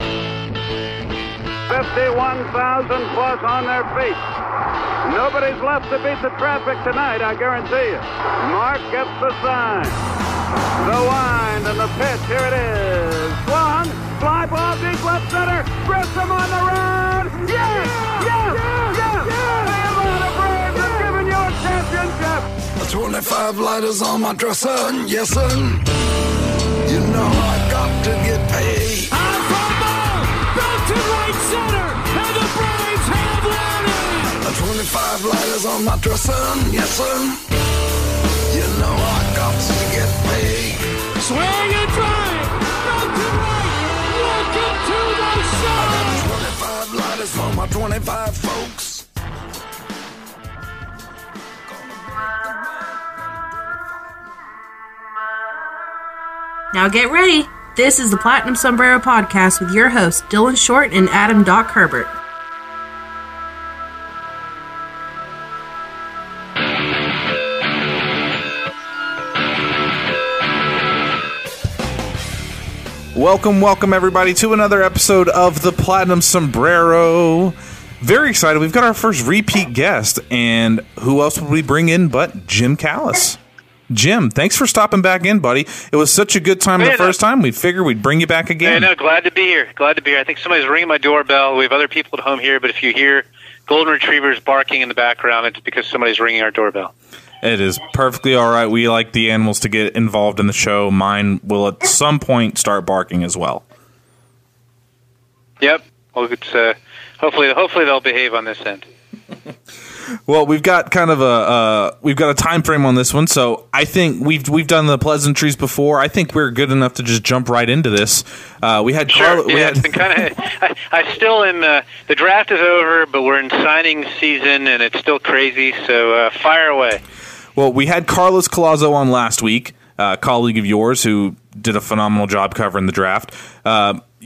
+51,000 on their feet. Nobody's left to beat the traffic tonight, I guarantee you. Mark gets the sign. The wind and the pitch, here it is. Swung, fly ball deep left center. Grissom on the run. Yes! Yes! Yes! The Atlanta Braves have given you a championship. 25 lighters on my dresser, yes sir. You know I got to get paid. I'm from ball, back to right center, and the Braves have won it. 25 lighters on my dresser, yes sir. You know I got to get paid. Swing and drive, back to right, welcome to the sun. I got 25 lighters for my 25 folks. Now get ready. This is the Platinum Sombrero Podcast with your hosts, Dylan Short and Adam Doc Herbert. Welcome everybody to another episode of the Platinum Sombrero. Very excited. We've got our first repeat guest, and who else would we bring in but Jim Callis? Jim, thanks for stopping back in, buddy. It was such a good time the first time. We figured we'd bring you back again. Yeah, no, glad to be here. I think somebody's ringing my doorbell. We have other people at home here, but if you hear golden retrievers barking in the background, it's because somebody's ringing our doorbell. It is perfectly all right. We like the animals to get involved in the show. Mine will at some point start barking as well. Yep. Well, it's, hopefully they'll behave on this end. Well, we've got kind of a time frame on this one, so I think we've done the pleasantries before. I think we're good enough to just jump right into this. It's been kind of. I still in the draft is over, but we're in signing season, and it's still crazy. So fire away. Well, we had Carlos Collazo on last week, a colleague of yours who did a phenomenal job covering the draft.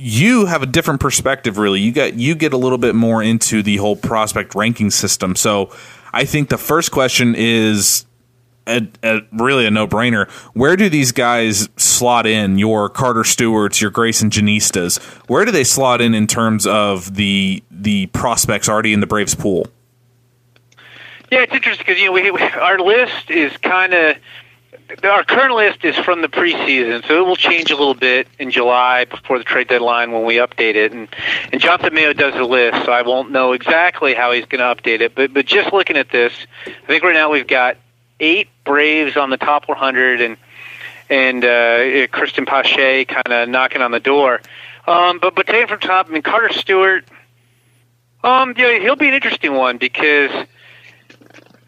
You have a different perspective, really. You get a little bit more into the whole prospect ranking system. So I think the first question is really a no-brainer. Where do these guys slot in, your Carter Stewarts, your Grayson Janistas? Where do they slot in terms of the prospects already in the Braves pool? Yeah, it's interesting because our list is kind of – our current list is from the preseason, so it will change a little bit in July before the trade deadline when we update it. And Jonathan Mayo does the list, so I won't know exactly how he's going to update it. But just looking at this, I think right now we've got 8 Braves on the top 100 and Cristian Pache kind of knocking on the door. But taking from top, I mean, Carter Stewart, he'll be an interesting one because –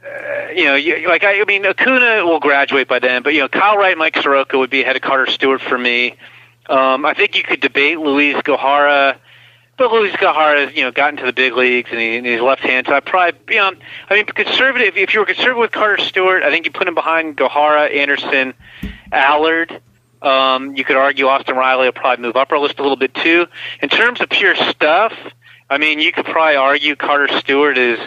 Acuña will graduate by then, but Kyle Wright, Mike Soroka would be ahead of Carter Stewart for me. I think you could debate Luis Gohara, but Luis Gohara has gotten to the big leagues and he's left-handed. So I probably conservative. If you were conservative with Carter Stewart, I think you put him behind Gohara, Anderson, Allard. You could argue Austin Riley will probably move up our list a little bit too. In terms of pure stuff, you could probably argue Carter Stewart is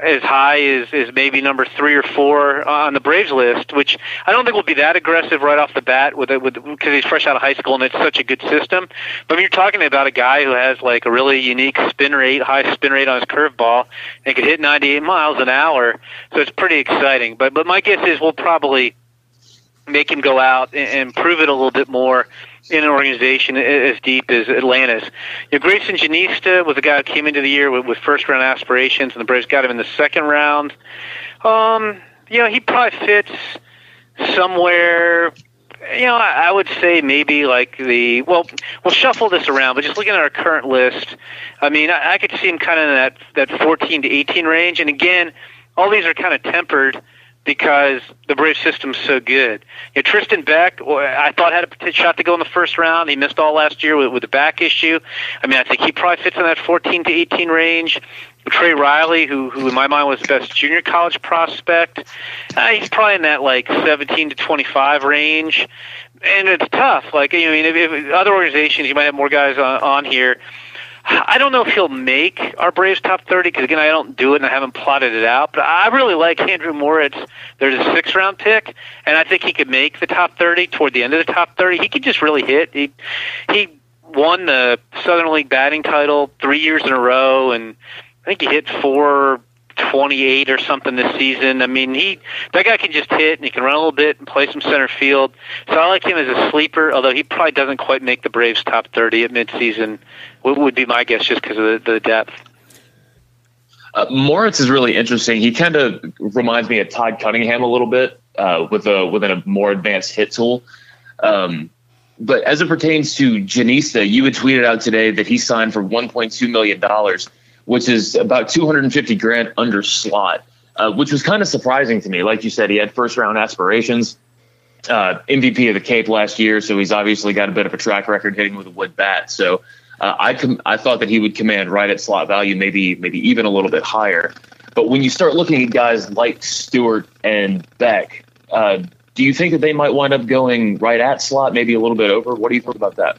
as high as maybe number 3 or 4 on the Braves list, which I don't think will be that aggressive right off the bat because he's fresh out of high school and it's such a good system. But you're talking about a guy who has like a really unique spin rate, high spin rate on his curveball, and could hit 98 miles an hour. So it's pretty exciting. But my guess is we'll probably make him go out and prove it a little bit more in an organization as deep as Atlanta's. Grayson Janista was a guy who came into the year with first-round aspirations, and the Braves got him in the second round. He probably fits somewhere. I would say maybe like the, well, we'll shuffle this around, but just looking at our current list, I mean, I could see him kind of in that 14 to 18 range. And again, all these are kind of tempered because the British system's so good. You know, Tristan Beck, I thought had a shot to go in the first round. He missed all last year with the back issue. I mean, I think he probably fits in that 14 to 18 range. Trey Riley, who in my mind was the best junior college prospect, he's probably in that like 17 to 25 range, and it's tough. Like, I mean, if other organizations, you might have more guys on here. I don't know if he'll make our Braves top 30 because, again, I don't do it and I haven't plotted it out. But I really like Andrew Moritz. There's a sixth-round pick, and I think he could make the top 30 toward the end of the top 30. He could just really hit. He won the Southern League batting title 3 years in a row, and I think he hit 428 or something this season. I mean, that guy can just hit, and he can run a little bit and play some center field. So I like him as a sleeper, although he probably doesn't quite make the Braves top 30 at midseason, would be my guess just because of the depth. Moritz is really interesting. He kind of reminds me of Todd Cunningham a little bit with a more advanced hit tool. But as it pertains to Janista, you had tweeted out today that he signed for $1.2 million. Which is about $250,000 under slot, which was kind of surprising to me. Like you said, he had first-round aspirations, MVP of the Cape last year, so he's obviously got a bit of a track record hitting with a wood bat. So I thought that he would command right at slot value, maybe even a little bit higher. But when you start looking at guys like Stewart and Beck, do you think that they might wind up going right at slot, maybe a little bit over? What do you think about that?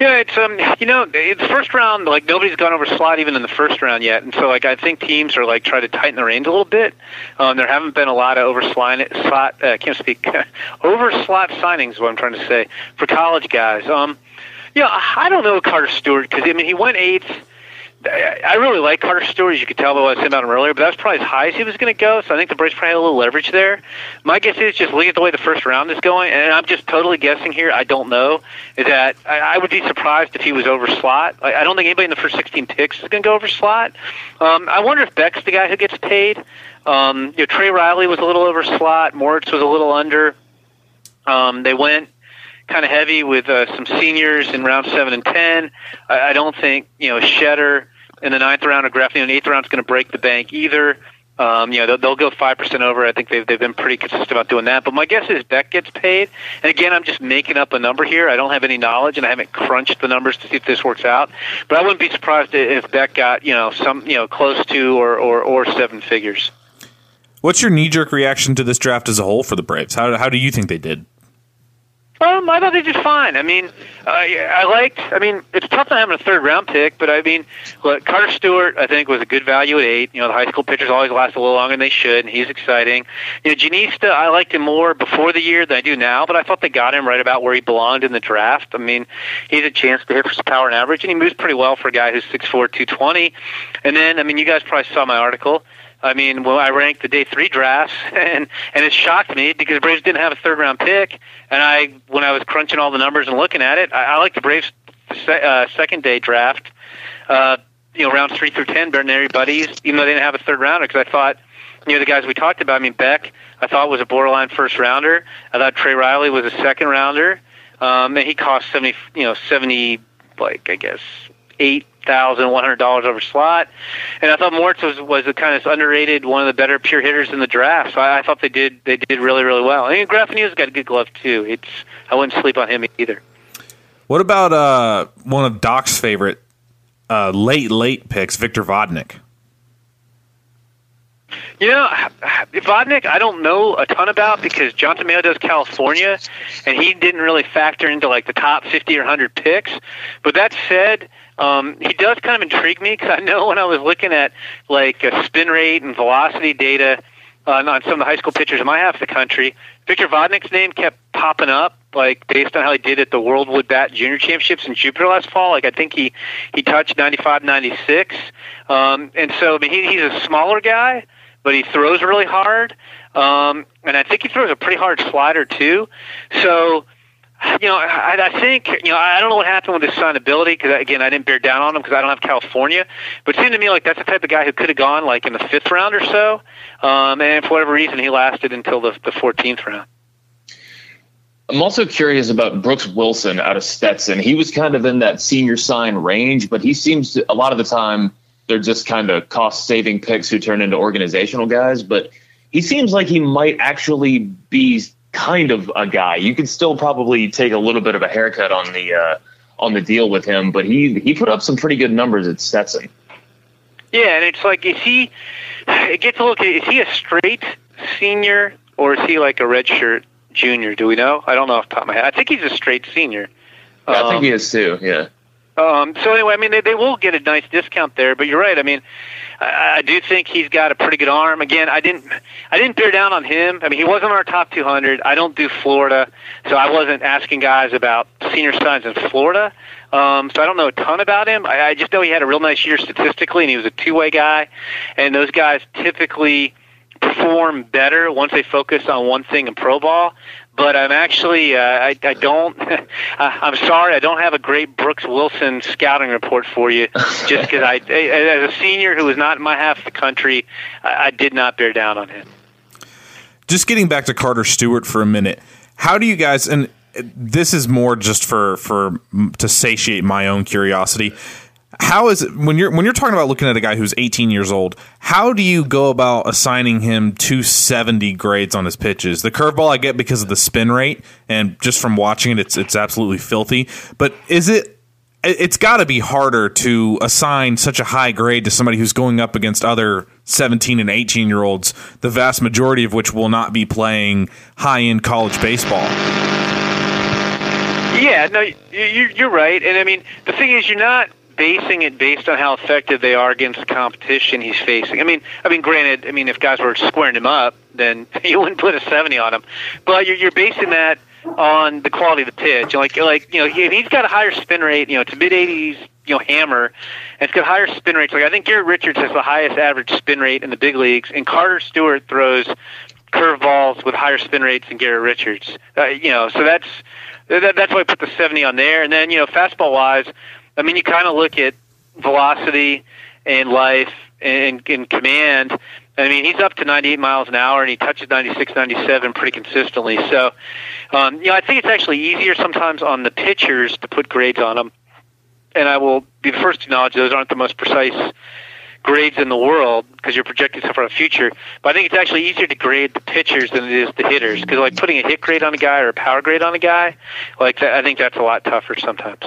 Yeah, it's it's first round, like nobody's gone over slot even in the first round yet, and so like I think teams are like trying to tighten their reins a little bit. There haven't been a lot of over slot signings is what I'm trying to say for college guys. I don't know Carter Stewart because he went eighth. I really like Carter Stewart, as you could tell by what I said about him earlier, but that was probably as high as he was going to go, so I think the Braves probably had a little leverage there. My guess is, just look at the way the first round is going, and I'm just totally guessing here, I don't know, is that I would be surprised if he was over slot. I don't think anybody in the first 16 picks is going to go over slot. I wonder if Beck's the guy who gets paid. Trey Riley was a little over slot. Moritz was a little under. They went kind of heavy with some seniors in round 7 and 10. I don't think, Shetter in the 9th round or Graffino in the 8th round is going to break the bank either. They'll go 5% over. I think they've been pretty consistent about doing that. But my guess is Beck gets paid. And again, I'm just making up a number here. I don't have any knowledge, and I haven't crunched the numbers to see if this works out. But I wouldn't be surprised if Beck got, close to or seven figures. What's your knee-jerk reaction to this draft as a whole for the Braves? How do you think they did? I thought they did fine. I mean, it's tough not having a third-round pick, but I mean, look, Carter Stewart, I think, was a good value at 8. The high school pitchers always last a little longer than they should, and he's exciting. Janista, I liked him more before the year than I do now, but I thought they got him right about where he belonged in the draft. I mean, he had a chance to hit for some power and average, and he moves pretty well for a guy who's 6'4", 220. And then, I mean, you guys probably saw my article. I mean, well, I ranked the day 3 drafts, and it shocked me because the Braves didn't have a third-round pick. And when I was crunching all the numbers and looking at it, I like the Braves' second-day draft, rounds 3 through 10, better than everybody's, even though they didn't have a third-rounder, because I thought, the guys we talked about, I mean, Beck, I thought was a borderline first-rounder. I thought Trey Riley was a second-rounder, and he cost $8,100 over slot, and I thought Moritz was a kind of underrated, one of the better pure hitters in the draft. So I thought they did really, really well. I mean, Graffino's got a good glove too. I wouldn't sleep on him either. What about one of Doc's favorite late picks, Victor Vodnik? Vodnik, I don't know a ton about because Jonathan Mayo does California, and he didn't really factor into like the top 50 or 100 picks. But that said, he does kind of intrigue me because I know when I was looking at like a spin rate and velocity data on some of the high school pitchers in my half of the country, Victor Vodnik's name kept popping up, like based on how he did at the World Wood Bat Junior Championships in Jupiter last fall. Like I think he touched 95, 96. And so I mean, he's a smaller guy, but he throws really hard, and I think he throws a pretty hard slider too. So, I think, I don't know what happened with his signability because, again, I didn't bear down on him because I don't have California. But it seemed to me like that's the type of guy who could have gone like in the 5th round or so, and for whatever reason he lasted until the 14th round. I'm also curious about Brooks Wilson out of Stetson. He was kind of in that senior sign range, but he seems to, a lot of the time they're just kind of cost-saving picks who turn into organizational guys. But he seems like he might actually be kind of a guy. You could still probably take a little bit of a haircut on the deal with him, but he put up some pretty good numbers at Stetson. Yeah, and it's like, is he a straight senior or is he like a redshirt junior? Do we know? I don't know off the top of my head. I think he's a straight senior. Yeah, I think he is too, yeah. So anyway, I mean, they will get a nice discount there, but you're right. I mean, I do think he's got a pretty good arm. Again, I didn't bear down on him. I mean, he wasn't our top 200. I don't do Florida, so I wasn't asking guys about senior signs in Florida. So I don't know a ton about him. I just know he had a real nice year statistically, and he was a two-way guy. And those guys typically perform better once they focus on one thing in pro ball. But I'm actually, I'm sorry, I don't have a great Brooks Wilson scouting report for you, just because as a senior who was not in my half of the country, I did not bear down on him. Just getting back to Carter Stewart for a minute, how do you guys, and this is more just for to satiate my own curiosity, how is it, when you're talking about looking at a guy who's 18 years old, how do you go about assigning him 270 grades on his pitches? The curveball I get because of the spin rate, and just from watching it, it's absolutely filthy. But it's got to be harder to assign such a high grade to somebody who's going up against other 17 and 18 year olds, the vast majority of which will not be playing high end college baseball. Yeah, no, you're right, and I mean the thing is you're not basing it based on how effective they are against the competition he's facing. I mean, granted, I mean, if guys were squaring him up, then you wouldn't put a 70 on him. But you're basing that on the quality of the pitch. Like you know, he's got a higher spin rate. You know, it's a mid-80s, you know, hammer, and it's got higher spin rates. Like I think Garrett Richards has the highest average spin rate in the big leagues, and Carter Stewart throws curveballs with higher spin rates than Garrett Richards. You know, so that's why I put the 70 on there. And then you know, fastball-wise. I mean, you kind of look at velocity and life and command. I mean, he's up to 98 miles an hour, and he touches 96, 97 pretty consistently. So, you know, I think it's actually easier sometimes on the pitchers to put grades on them. And I will be the first to acknowledge those aren't the most precise grades in the world because you're projecting stuff for the future. But I think it's actually easier to grade the pitchers than it is the hitters because, like, putting a hit grade on a guy or a power grade on a guy, like, I think that's a lot tougher sometimes.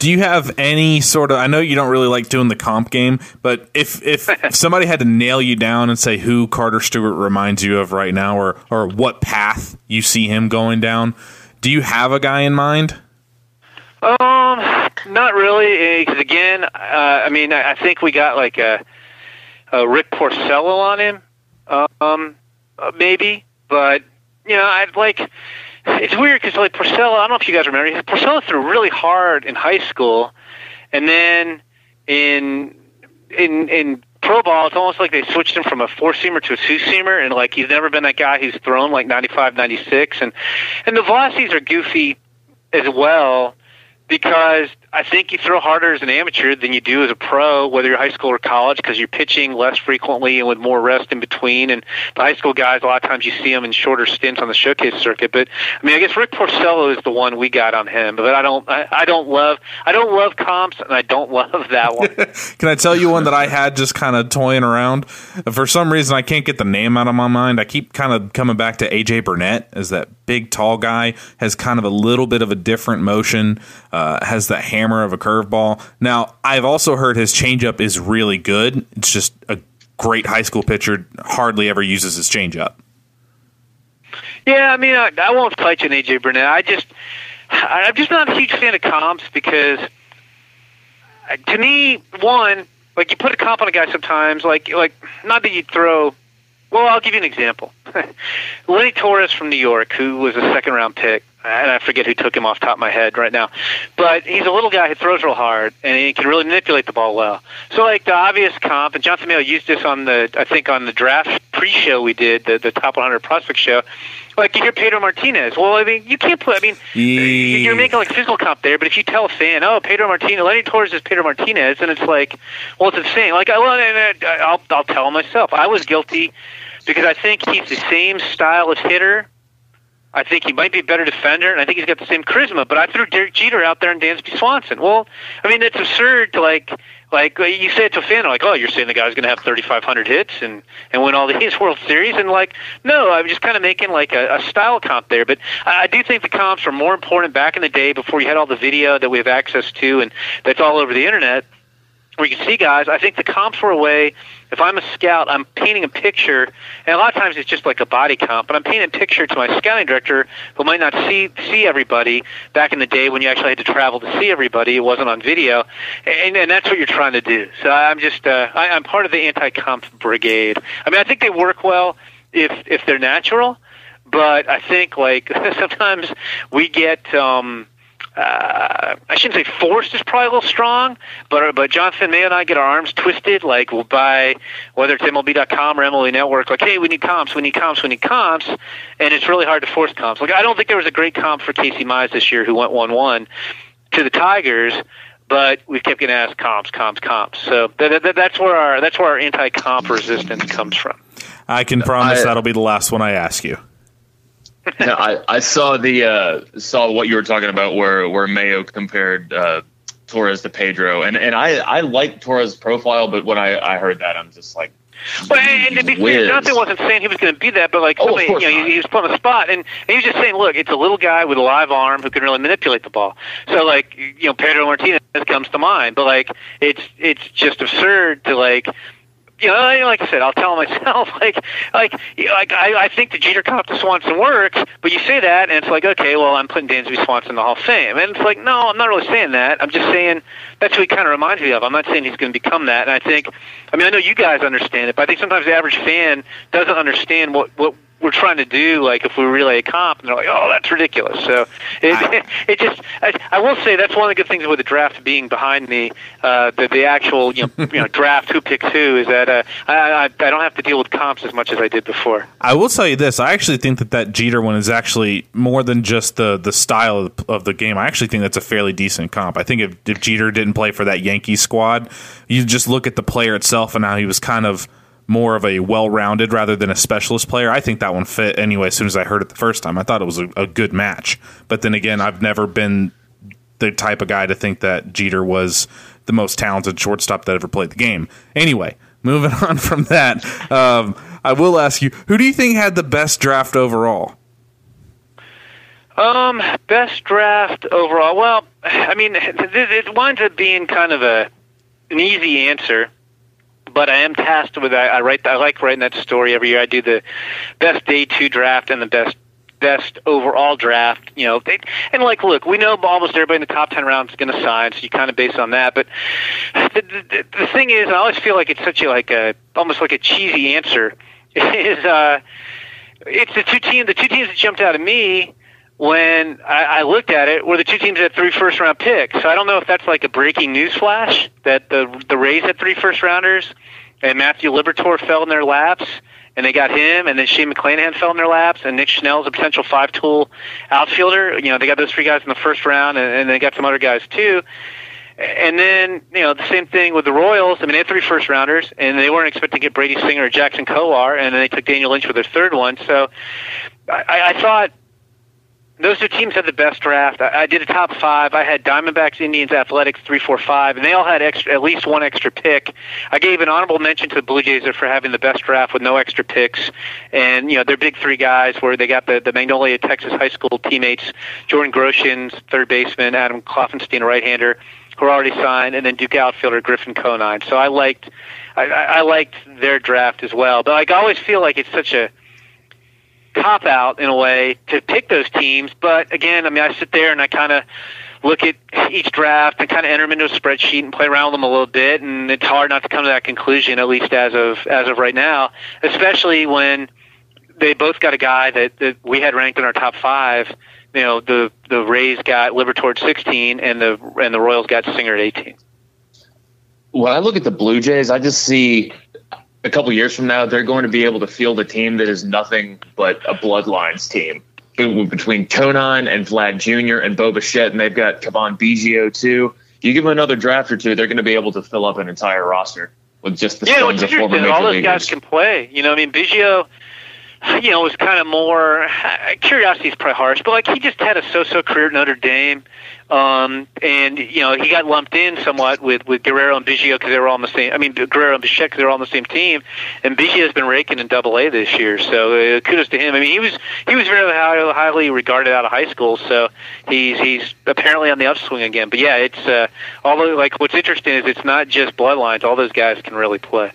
Do you have any sort of, I know you don't really like doing the comp game, but if somebody had to nail you down and say who Carter Stewart reminds you of right now or what path you see him going down, do you have a guy in mind? Not really. Because again, I mean, I think we got like a Rick Porcello on him, maybe. But, you know, I'd like... It's weird because, like, Porcello, I don't know if you guys remember, Porcello threw really hard in high school, and then in pro ball, it's almost like they switched him from a four-seamer to a two-seamer, and, like, he's never been that guy who's thrown, like, 95, 96. And the velocities are goofy as well because I think you throw harder as an amateur than you do as a pro, whether you're high school or college, because you're pitching less frequently and with more rest in between. And the high school guys, a lot of times you see them in shorter stints on the showcase circuit. But I mean, I guess Rick Porcello is the one we got on him. But I don't love comps, and I don't love that one. Can I tell you one that I had just kind of toying around? For some reason, I can't get the name out of my mind. I keep kind of coming back to AJ Burnett as that big, tall guy has kind of a little bit of a different motion, has the hand of a curveball. Now, I've also heard his changeup is really good. It's just a great high school pitcher hardly ever uses his changeup. Yeah, I mean, I won't fight you on AJ Burnett. I'm just not a huge fan of comps because, to me, one, like you put a comp on a guy sometimes, like not that you throw. Well, I'll give you an example. Lenny Torres from New York, who was a second-round pick, and I forget who took him off the top of my head right now, but he's a little guy who throws real hard, and he can really manipulate the ball well. So, like, the obvious comp, and Jonathan Mayo used this on the draft pre-show we did, the Top 100 Prospect Show, like, you hear Pedro Martinez. Well, I mean, you can't put, I mean, you're making, like, physical comp there, but if you tell a fan, oh, Pedro Martinez, Lenny Torres is Pedro Martinez, and it's like, well, it's insane. Like, I'll tell him myself. I was guilty because I think he's the same style of hitter I think he might be a better defender, and I think he's got the same charisma. But I threw Derek Jeter out there and Dansby Swanson. Well, I mean, it's absurd to like you say it to a fan, like, oh, you're saying the guy's going to have 3,500 hits and win all these World Series, and like, no, I'm just kind of making like a style comp there. But I do think the comps were more important back in the day before you had all the video that we have access to, and that's all over the internet where you can see guys. I think the comps were a way. If I'm a scout, I'm painting a picture, and a lot of times it's just like a body comp, but I'm painting a picture to my scouting director who might not see everybody back in the day when you actually had to travel to see everybody. It wasn't on video, and that's what you're trying to do. So I'm just I'm part of the anti-comp brigade. I mean, I think they work well if they're natural, but I think like sometimes we get I shouldn't say forced is probably a little strong, but Jonathan Mayo and I get our arms twisted, like by whether it's MLB.com or MLB Network, like, hey, we need comps, and it's really hard to force comps. Like, I don't think there was a great comp for Casey Mize this year, who went 1-1 to the Tigers, but we kept getting asked comps. So that's where our anti-comp resistance comes from. I can promise that'll be the last one I ask you. No, I saw what you were talking about where Mayo compared Torres to Pedro, and I like Torres' profile, but when I heard that, I'm just like, well, and to be fair, Jonathan wasn't saying he was going to be that, but like somebody, he was put on the spot, and he was just saying, look, it's a little guy with a live arm who can really manipulate the ball. So like, you know, Pedro Martinez comes to mind, but like it's just absurd to like. You know, like I said, I'll tell myself, I think the Jeter comp to Swanson works, but you say that, and it's like, okay, well, I'm putting Dansby Swanson in the Hall of Fame. And it's like, no, I'm not really saying that. I'm just saying that's what he kind of reminds me of. I'm not saying he's going to become that. And I think, I mean, I know you guys understand it, but I think sometimes the average fan doesn't understand what we're trying to do, like if we relay a comp, and they're like, oh, that's ridiculous. So it just, I will say that's one of the good things with the draft being behind me, the actual draft, who picks who, is that I don't have to deal with comps as much as I did before. I will tell you this, I actually think that Jeter one is actually more than just the style of the game. I actually think that's a fairly decent comp. I think if Jeter didn't play for that Yankees squad, you just look at the player itself and how he was kind of more of a well-rounded rather than a specialist player. I think that one fit anyway. As soon as I heard it the first time, I thought it was a good match. But then again, I've never been the type of guy to think that Jeter was the most talented shortstop that ever played the game. Anyway, moving on from that, I will ask you, who do you think had the best draft overall? Best draft overall? Well, I mean, it winds up being kind of an easy answer. But I am tasked with I like writing that story every year. I do the best day two draft and the best overall draft. You know, and like, look, we know almost everybody in the top 10 rounds is going to sign, so you kind of base on that. But the thing is, I always feel like it's such a almost like a cheesy answer. Is it's the two teams that jumped out at me when I looked at it were the two teams that had three first-round picks. So I don't know if that's like a breaking news flash, that the Rays had three first-rounders, and Matthew Liberatore fell in their laps, and they got him, and then Shane McClanahan fell in their laps, and Nick Schnell's a potential five-tool outfielder. You know, they got those three guys in the first round, and they got some other guys too. And then, you know, the same thing with the Royals. I mean, they had three first-rounders, and they weren't expecting to get Brady Singer or Jackson Kowar, and then they took Daniel Lynch with their third one. So I thought those two teams had the best draft. I did a top five. I had Diamondbacks, Indians, Athletics, 3, 4, 5, and they all had at least one extra pick. I gave an honorable mention to the Blue Jays for having the best draft with no extra picks. And, you know, their big three guys where they got the Magnolia, Texas high school teammates, Jordan Groshans, third baseman, Adam Klopfenstein, right-hander, who are already signed, and then Duke outfielder Griffin Conine. So I liked their draft as well. But I always feel like it's such a cop-out in a way to pick those teams, but again, I mean, I sit there and I kind of look at each draft and kind of enter them into a spreadsheet and play around with them a little bit, and it's hard not to come to that conclusion, at least as of right now, especially when they both got a guy that we had ranked in our top five. You know, the Rays got Liberatore at 16, and the Royals got Singer at 18. When I look at the Blue Jays, I just see a couple years from now, they're going to be able to field a team that is nothing but a bloodlines team. Between Conine and Vlad Jr. and Bo Bichette, and they've got Cavan Biggio too. You give them another draft or two, they're going to be able to fill up an entire roster with just the sons of former major leaguers. All those guys can play. You know, I mean, Biggio, you know, it was kind of more curiosity is probably harsh, but like he just had a so-so career at Notre Dame, and you know he got lumped in somewhat with Guerrero and Biggio because they were all on the same. I mean Guerrero and Bichette because they were all on the same team, and Biggio has been raking in Double-A this year, so kudos to him. I mean he was very highly regarded out of high school, so he's apparently on the upswing again. But yeah, it's although like what's interesting is it's not just bloodlines; all those guys can really play.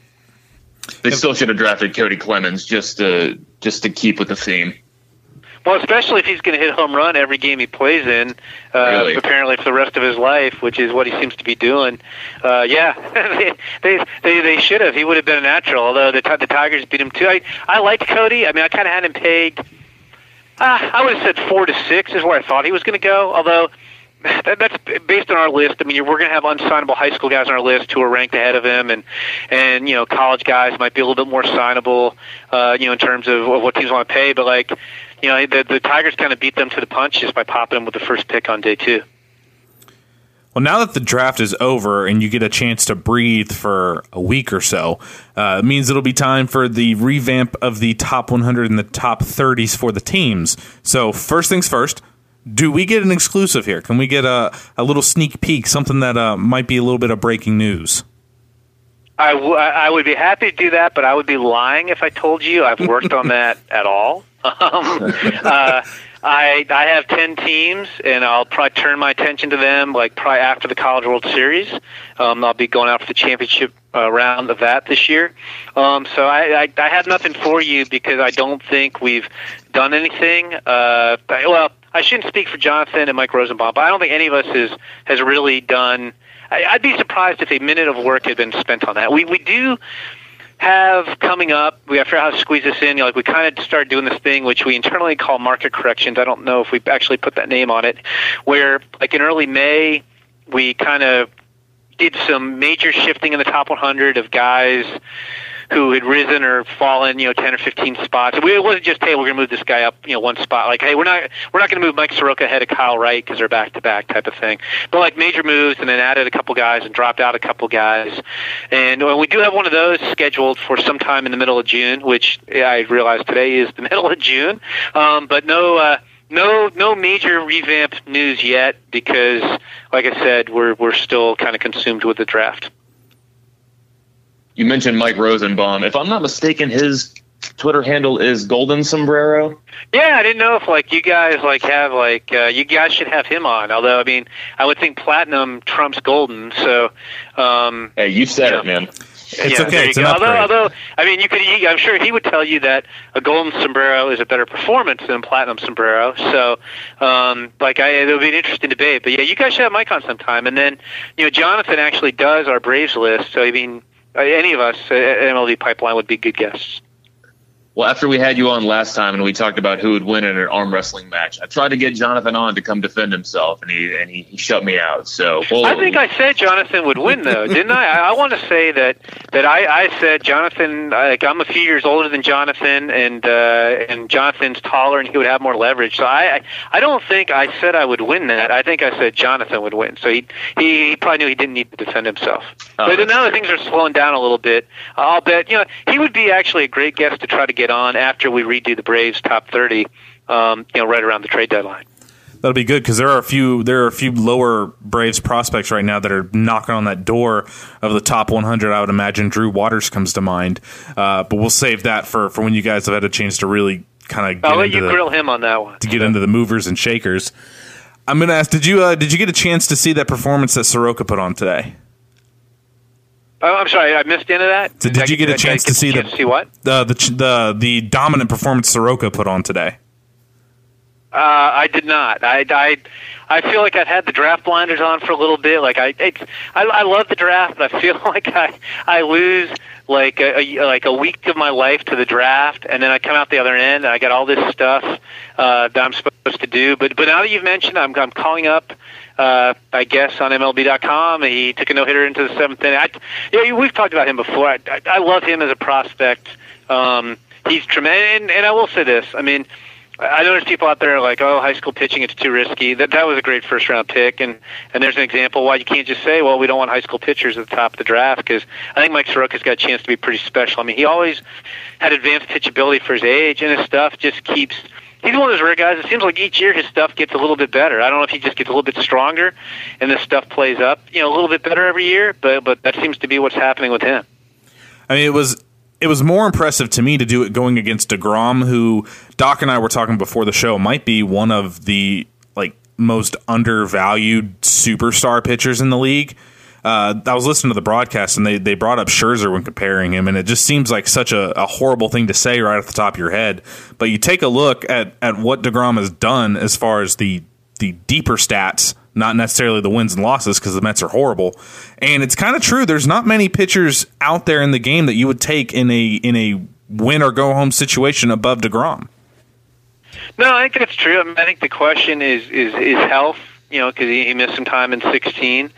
They still should have drafted Cody Clemens just to keep with the theme. Well, especially if he's going to hit home run every game he plays in, really? Apparently for the rest of his life, which is what he seems to be doing. Yeah, they should have. He would have been a natural, although the Tigers beat him too. I liked Cody. I mean, I kind of had him pegged. I would have said 4 to 6 is where I thought he was going to go, although that's based on our list. I mean, we're going to have unsignable high school guys on our list who are ranked ahead of him, and you know, college guys might be a little bit more signable, you know, in terms of what teams want to pay. But like, you know, the Tigers kind of beat them to the punch just by popping them with the first pick on day two. Well, now that the draft is over and you get a chance to breathe for a week or so, it means it'll be time for the revamp of the top 100 and the top 30s for the teams. So first things first. Do we get an exclusive here? Can we get a little sneak peek, something that might be a little bit of breaking news? I would be happy to do that, but I would be lying if I told you I've worked on that at all. I have 10 teams, and I'll probably turn my attention to them like probably after the College World Series. I'll be going out for the championship round of that this year. So I have nothing for you because I don't think we've done anything. Well, I shouldn't speak for Jonathan and Mike Rosenbaum, but I don't think any of us has really done. I'd be surprised if a minute of work had been spent on that. We do have coming up, we have to figure out how to squeeze this in. You know, like we kind of started doing this thing, which we internally call market corrections. I don't know if we actually put that name on it, where like in early May, we kind of did some major shifting in the top 100 of guys who had risen or fallen, you know, 10 or 15 spots. It wasn't just, hey, we're going to move this guy up, you know, one spot. Like, hey, we're not going to move Mike Soroka ahead of Kyle Wright because they're back-to-back type of thing. But, like, major moves and then added a couple guys and dropped out a couple guys. And we do have one of those scheduled for sometime in the middle of June, which I realize today is the middle of June. But no major revamp news yet because, like I said, we're still kind of consumed with the draft. You mentioned Mike Rosenbaum. If I'm not mistaken, his Twitter handle is Golden Sombrero. Yeah, I didn't know if like you guys like have like you guys should have him on. Although I mean, I would think Platinum trumps Golden. So hey, you said it, man. It's okay. It's an upgrade. Although I mean, you could. I'm sure he would tell you that a Golden Sombrero is a better performance than a Platinum Sombrero. So it'll be an interesting debate. But yeah, you guys should have Mike on sometime. And then you know, Jonathan actually does our Braves list. So I mean. Any of us, MLB Pipeline would be good guests. Well, after we had you on last time and we talked about who would win in an arm wrestling match, I tried to get Jonathan on to come defend himself, and he shut me out. So well, I think I said Jonathan would win, though, didn't I? I want to say that I said Jonathan. Like, I'm a few years older than Jonathan, and Jonathan's taller, and he would have more leverage. So I don't think I said I would win that. I think I said Jonathan would win. So he probably knew he didn't need to defend himself. But now that things are slowing down a little bit, I'll bet he would be actually a great guest to try to get on after we redo the Braves top 30, right around the trade deadline. That'll be good because there are a few lower Braves prospects right now that are knocking on that door of the top 100. I would imagine Drew Waters comes to mind, but we'll save that for when you guys have had a chance to really kind of. I'll let you grill him on that one to get into the movers and shakers. I'm going to ask: did you get a chance to see that performance that Soroka put on today? Oh, I'm sorry, I missed into that. So did you get a chance to see what? The dominant performance Soroka put on today? I did not. I feel like I've had the draft blinders on for a little bit. Like I love the draft, but I feel like I lose like a week of my life to the draft, and then I come out the other end, and I got all this stuff that I'm supposed to do. But now that you've mentioned, I'm calling up. I guess on MLB.com, he took a no-hitter into the seventh inning. We've talked about him before. I love him as a prospect. He's tremendous, and I will say this. I mean, I know there's people out there like, oh, high school pitching, it's too risky. That was a great first-round pick, and there's an example why you can't just say, well, we don't want high school pitchers at the top of the draft, because I think Mike Soroka's got a chance to be pretty special. I mean, he always had advanced pitchability for his age, and his stuff just keeps – he's one of those rare guys. It seems like each year his stuff gets a little bit better. I don't know if he just gets a little bit stronger and this stuff plays up, you know, a little bit better every year, but that seems to be what's happening with him. I mean, it was more impressive to me to do it going against DeGrom, who Doc and I were talking before the show might be one of the like most undervalued superstar pitchers in the league. I was listening to the broadcast, and they brought up Scherzer when comparing him, and it just seems like such a horrible thing to say right off the top of your head. But you take a look at what DeGrom has done as far as the deeper stats, not necessarily the wins and losses, because the Mets are horrible. And it's kind of true. There's not many pitchers out there in the game that you would take in a win or go home situation above DeGrom. No, I think that's true. I mean, I think the question is health. You know, because he missed some time in 2016.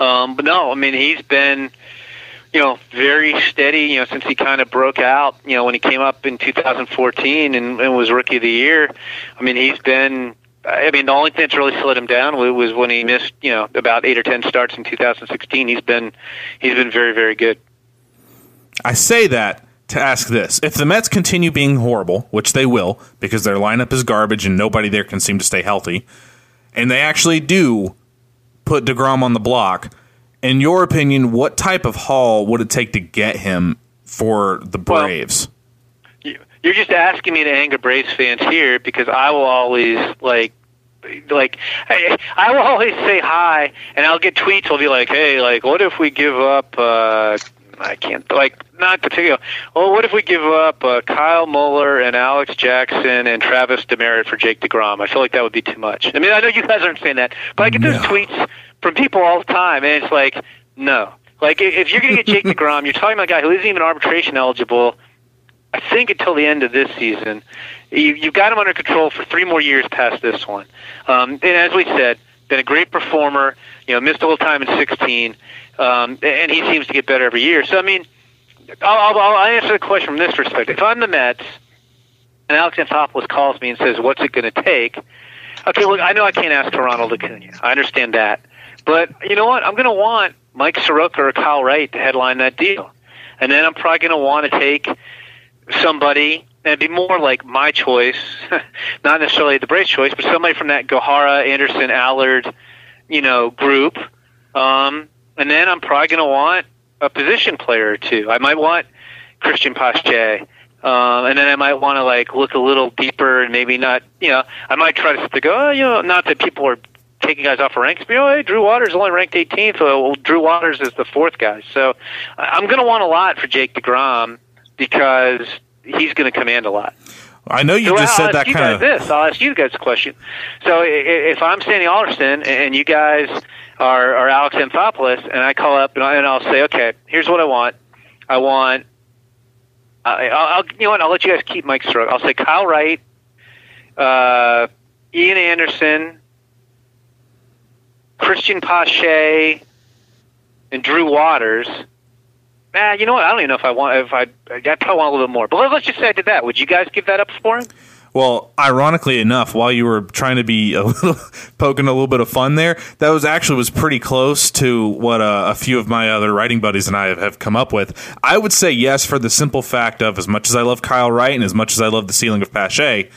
But no, I mean, he's been, you know, very steady, you know, since he kind of broke out, you know, when he came up in 2014 and was Rookie of the Year. I mean, he's been, I mean, the only thing that's really slowed him down was when he missed, you know, about 8 or 10 starts in 2016. He's been very, very good. I say that to ask this. If the Mets continue being horrible, which they will, because their lineup is garbage and nobody there can seem to stay healthy, and they actually do put DeGrom on the block, in your opinion, what type of haul would it take to get him for the Braves? Well, you're just asking me to anger Braves fans here, because I will always I will always say hi, and I'll get tweets. I'll be like, hey, like, what if we give up? I can't, like, not particular. Well, what if we give up Kyle Muller and Alex Jackson and Travis DeMeritt for Jake DeGrom? I feel like that would be too much. I mean, I know you guys aren't saying that, but I get those tweets from people all the time, and it's like, no. Like, if you're going to get Jake DeGrom, you're talking about a guy who isn't even arbitration eligible, I think, until the end of this season. You've got him under control for 3 more years past this one. And as we said, been a great performer, you know, missed a little time in 2016, and he seems to get better every year. So, I mean, I'll answer the question from this perspective. If I'm the Mets and Alex Anthopoulos calls me and says, what's it going to take? Okay, look, I know I can't ask for Ronald Acuña. I understand that. But you know what? I'm going to want Mike Soroka or Kyle Wright to headline that deal. And then I'm probably going to want to take somebody, and it'd be more like my choice, not necessarily the Braves' choice, but somebody from that Gohara, Anderson, Allard, you know, group. And then I'm probably going to want a position player or two. I might want Cristian Pache, and then I might want to like look a little deeper and maybe not. You know, I might try to go. Oh, you know, not that people are taking guys off of ranks. But, oh, hey, Drew Waters only ranked 18th. So well, Drew Waters is the 4th guy. So I'm going to want a lot for Jake DeGrom because he's going to command a lot. I know you so just I'll said that kind of. This. I'll ask you guys a question. So if I'm Sandy Alderson and you guys are Alex Anthopoulos, and I call up and I'll say, okay, here's what I want. You know what? I'll let you guys keep Mike Soroka. I'll say Kyle Wright, Ian Anderson, Cristian Pache, and Drew Waters. You know what? I don't even know if I want. I probably want a little bit more. But let's just say I did that. Would you guys give that up for him? Well, ironically enough, while you were trying to be a little poking a little bit of fun there, that was pretty close to what a few of my other writing buddies and I have come up with. I would say yes for the simple fact of as much as I love Kyle Wright and as much as I love the ceiling of Pache,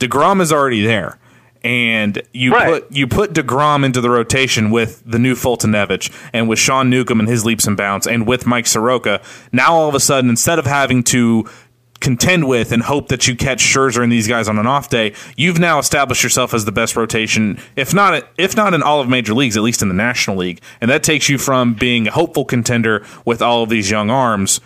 DeGrom is already there. And you put DeGrom into the rotation with the new Fultonevich and with Sean Newcomb and his leaps and bounds and with Mike Soroka. Now all of a sudden, instead of having to contend with and hope that you catch Scherzer and these guys on an off day, you've now established yourself as the best rotation, if not in all of major leagues, at least in the National League. And that takes you from being a hopeful contender with all of these young arms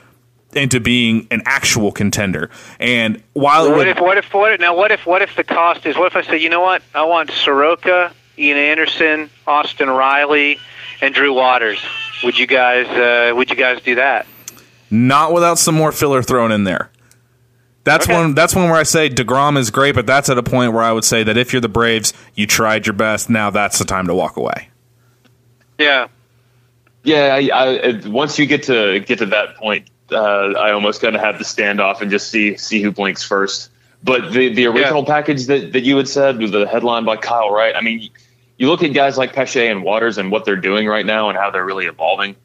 into being an actual contender. And while what if the cost is, what if I say, you know what, I want Soroka, Ian Anderson, Austin Riley, and Drew Waters? Would you guys do that? Not without some more filler thrown in there. That's one where I say DeGrom is great, but that's at a point where I would say that if you're the Braves, you tried your best. Now that's the time to walk away. Yeah. I once you get to that point, I almost kind of have to stand off and just see who blinks first. But the original package that you had said was the headline by Kyle Wright. I mean, you look at guys like Pache and Waters and what they're doing right now and how they're really evolving,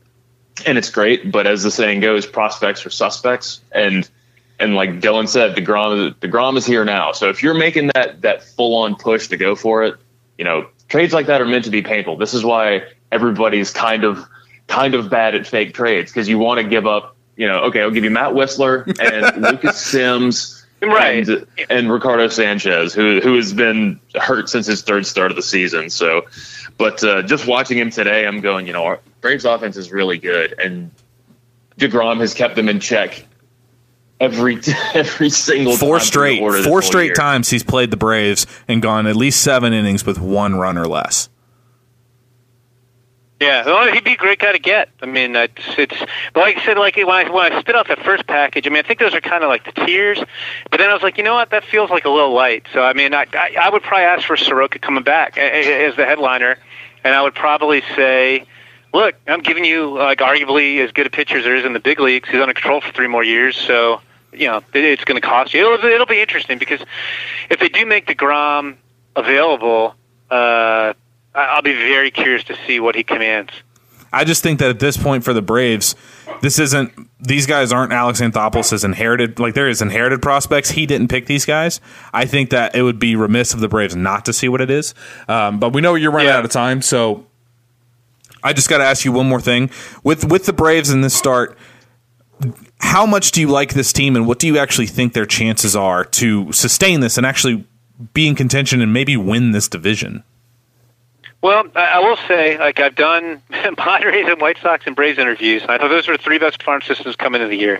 and it's great. But as the saying goes, prospects are suspects. And like Dylan said, DeGrom is here now. So if you're making that full-on push to go for it, you know, trades like that are meant to be painful. This is why everybody's kind of bad at fake trades, because you want to give up, you know, okay, I'll give you Matt Whistler and Lucas Sims right. and Ricardo Sanchez, who has been hurt since his third start of the season. So, but just watching him today, I'm going, you know, our Braves offense is really good, and DeGrom has kept them in check every single four straight times he's played the Braves and gone at least 7 innings with 1 run or less. Yeah, well, he'd be a great guy to get. I mean, it's like I said, like when I spit out that first package, I mean, I think those are kind of like the tiers. But then I was like, you know what, that feels like a little light. So, I mean, I would probably ask for Soroka coming back as the headliner, and I would probably say, look, I'm giving you like arguably as good a pitcher as there is in the big leagues. He's under control for 3 more years, so you know it's going to cost you. It'll be interesting, because if they do make DeGrom available, I'll be very curious to see what he commands. I just think that at this point for the Braves, these guys aren't Alex Anthopoulos' inherited. Like, there is inherited prospects. He didn't pick these guys. I think that it would be remiss of the Braves not to see what it is. But we know you're running out of time, so I just got to ask you one more thing. With the Braves in this start, how much do you like this team, and what do you actually think their chances are to sustain this and actually be in contention and maybe win this division? Well, I will say, like, I've done Padres and White Sox and Braves interviews, and I thought those were the 3 best farm systems coming into the year.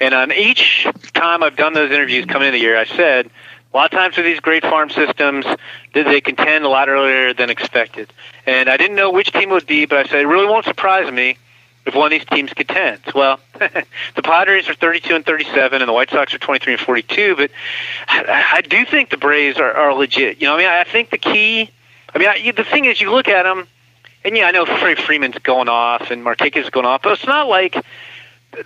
And on each time I've done those interviews coming into the year, I said, a lot of times with these great farm systems, they contend a lot earlier than expected. And I didn't know which team it would be, but I said, it really won't surprise me if one of these teams contends. Well, the Padres are 32-37, and the White Sox are 23-42, but I do think the Braves are legit. You know, I mean, I think the key... I mean, the thing is, you look at them, and yeah, I know Freddie Freeman's going off and Marquez's going off, but it's not like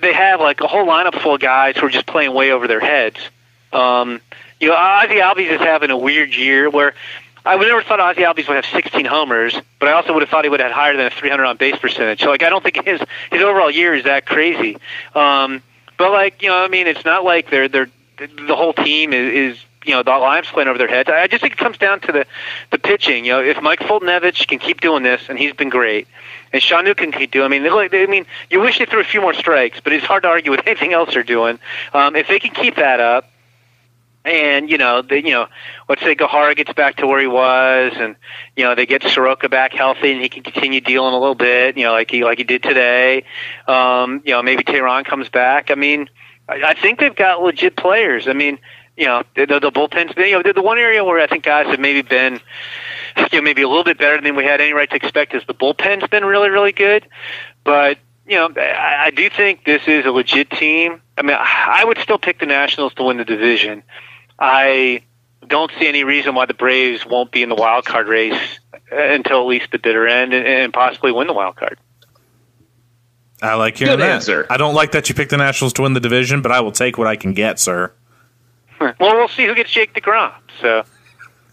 they have like a whole lineup full of guys who are just playing way over their heads. You know, Ozzie Albies is having a weird year where I would never thought Ozzie Albies would have 16 homers, but I also would have thought he would have had higher than a 300 on base percentage. So, like, I don't think his overall year is that crazy. But like, you know, I mean, it's not like they're the whole team is you know, the lineup's playing over their heads. I just think it comes down to the pitching. You know, if Mike Fultonevich can keep doing this, and he's been great, and Sean Newcomb can keep doing. I mean, you wish they threw a few more strikes, but it's hard to argue with anything else they're doing. If they can keep that up, and let's say Gohara gets back to where he was, and you know they get Soroka back healthy, and he can continue dealing a little bit. You know, like he did today. You know, maybe Teheran comes back. I mean, I think they've got legit players. I mean. You know, the bullpens, you know, the one area where I think guys have maybe been, you know, maybe a little bit better than we had any right to expect is the bullpen's been really, really good. But, you know, I do think this is a legit team. I mean, I would still pick the Nationals to win the division. I don't see any reason why the Braves won't be in the wild card race until at least the bitter end and possibly win the wild card. I like hearing that. Good answer. I don't like that you picked the Nationals to win the division, but I will take what I can get, sir. Well, we'll see who gets Jake DeGrom. So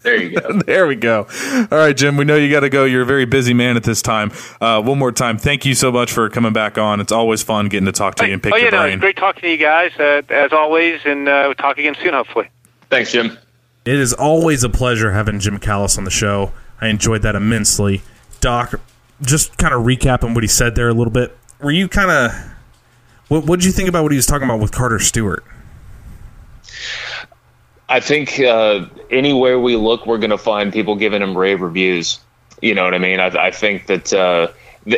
there you go. There we go. All right, Jim, we know you got to go. You're a very busy man at this time. One more time, thank you so much for coming back on. It's always fun getting to talk to you and pick your brain. It's great talking to you guys, as always, and we'll talk again soon, hopefully. Thanks, Jim. It is always a pleasure having Jim Callis on the show. I enjoyed that immensely. Doc, just kind of recapping what he said there a little bit. Were you kind of – what did you think about what he was talking about with Carter Stewart? I think anywhere we look, we're going to find people giving him rave reviews. You know what I mean? I think that the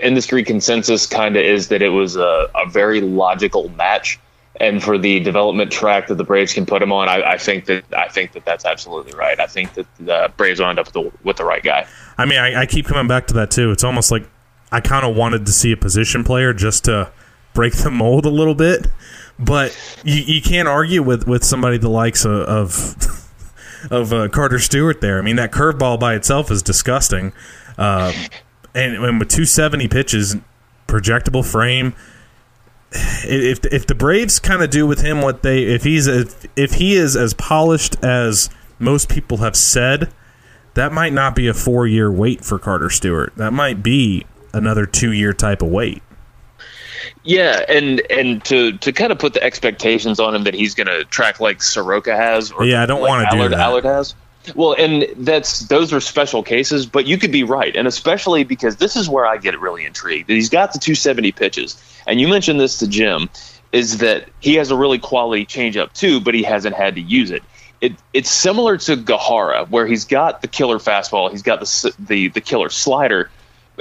industry consensus kind of is that it was a very logical match, and for the development track that the Braves can put him on, I think that that's absolutely right. I think that the Braves will end up with the right guy. I mean, I keep coming back to that too. It's almost like I kind of wanted to see a position player just to break the mold a little bit. But you can't argue with somebody the likes of Carter Stewart there. I mean, that curveball by itself is disgusting. And with 270 pitches, projectable frame, if the Braves kind of do with him what they if he is as polished as most people have said, that might not be a 4-year wait for Carter Stewart. That might be another 2-year type of wait. Yeah, and to kind of put the expectations on him that he's going to track like Soroka has, or yeah, I don't want to do that. Allard has. Well, and those are special cases, but you could be right, and especially because this is where I get really intrigued. He's got the 270 pitches, and you mentioned this to Jim, is that he has a really quality changeup too, but he hasn't had to use it. It's similar to Gohara, where he's got the killer fastball, he's got the killer slider,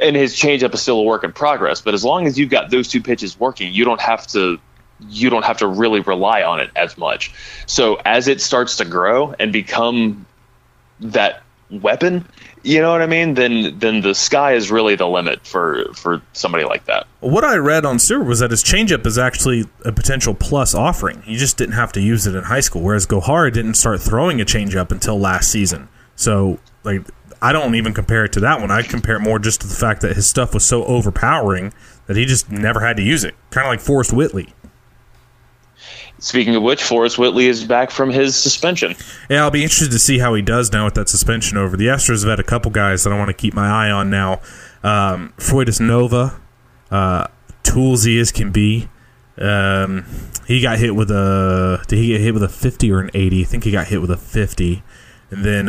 and his changeup is still a work in progress. But as long as you've got those two pitches working, you don't have to really rely on it as much. So as it starts to grow and become that weapon, you know what I mean, then the sky is really the limit for somebody like that. What I read on Stewart was that his changeup is actually a potential plus offering. He just didn't have to use it in high school, whereas Gohara didn't start throwing a changeup until last season. So like, I don't even compare it to that one. I compare it more just to the fact that his stuff was so overpowering that he just never had to use it. Kind of like Forrest Whitley. Speaking of which, Forrest Whitley is back from his suspension. Yeah, I'll be interested to see how he does now with that suspension over. The Astros have had a couple guys that I want to keep my eye on now. Freudis Nova, toolsy as can be. He got hit with a... Did he get hit with a 50 or an 80? I think he got hit with a 50. And then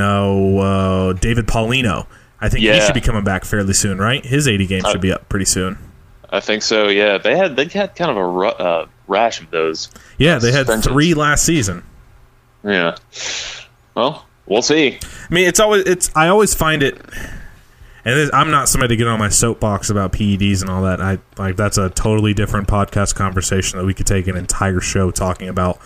David Paulino. I think he should be coming back fairly soon, right? His 80 game should be up pretty soon. I think so, yeah. They had kind of a rash of those. Yeah, they had three last season. Yeah. Well, we'll see. I mean, I always find it, and I'm not somebody to get on my soapbox about PEDs and all that. That's a totally different podcast conversation that we could take an entire show talking about.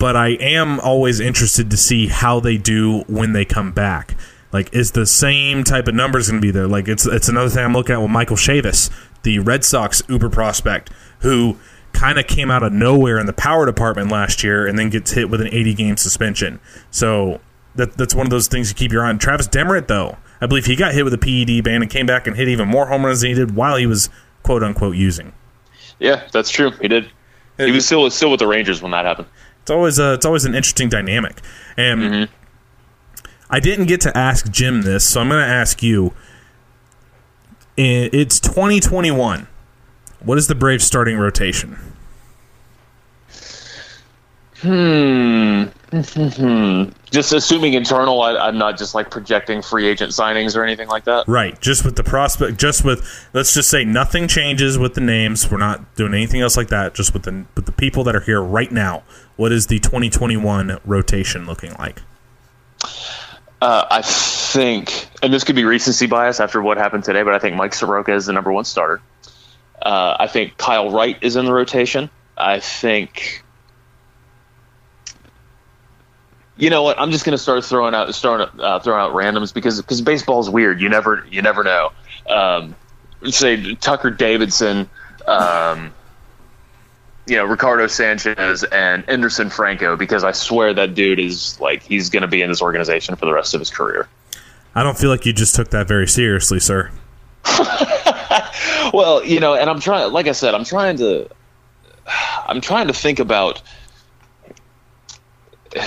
But I am always interested to see how they do when they come back. Like, is the same type of numbers going to be there? Like, it's another thing I'm looking at with Michael Chavis, the Red Sox uber prospect, who kind of came out of nowhere in the power department last year and then gets hit with an 80-game suspension. So that's one of those things you keep your eye on. Travis Demeritt, though, I believe he got hit with a PED ban and came back and hit even more home runs than he did while he was quote-unquote using. Yeah, that's true. He did. He was still with the Rangers when that happened. It's always an interesting dynamic. And I didn't get to ask Jim this, so I'm going to ask you. It's 2021. What is the Braves' starting rotation? Just assuming internal, I'm not just like projecting free agent signings or anything like that. Right. Just with the prospect, let's just say nothing changes with the names. We're not doing anything else like that. Just with the people that are here right now. What is the 2021 rotation looking like? I think, and this could be recency bias after what happened today, but I think Mike Soroka is the number one starter. I think Kyle Wright is in the rotation. I think... You know what? I'm just going to start throwing out randoms because baseball is weird. You never know. Say Tucker Davidson, Ricardo Sanchez and Anderson Franco, because I swear that dude is like he's going to be in this organization for the rest of his career. I don't feel like you just took that very seriously, sir. Well, and I'm trying. Like I said, I'm trying to think about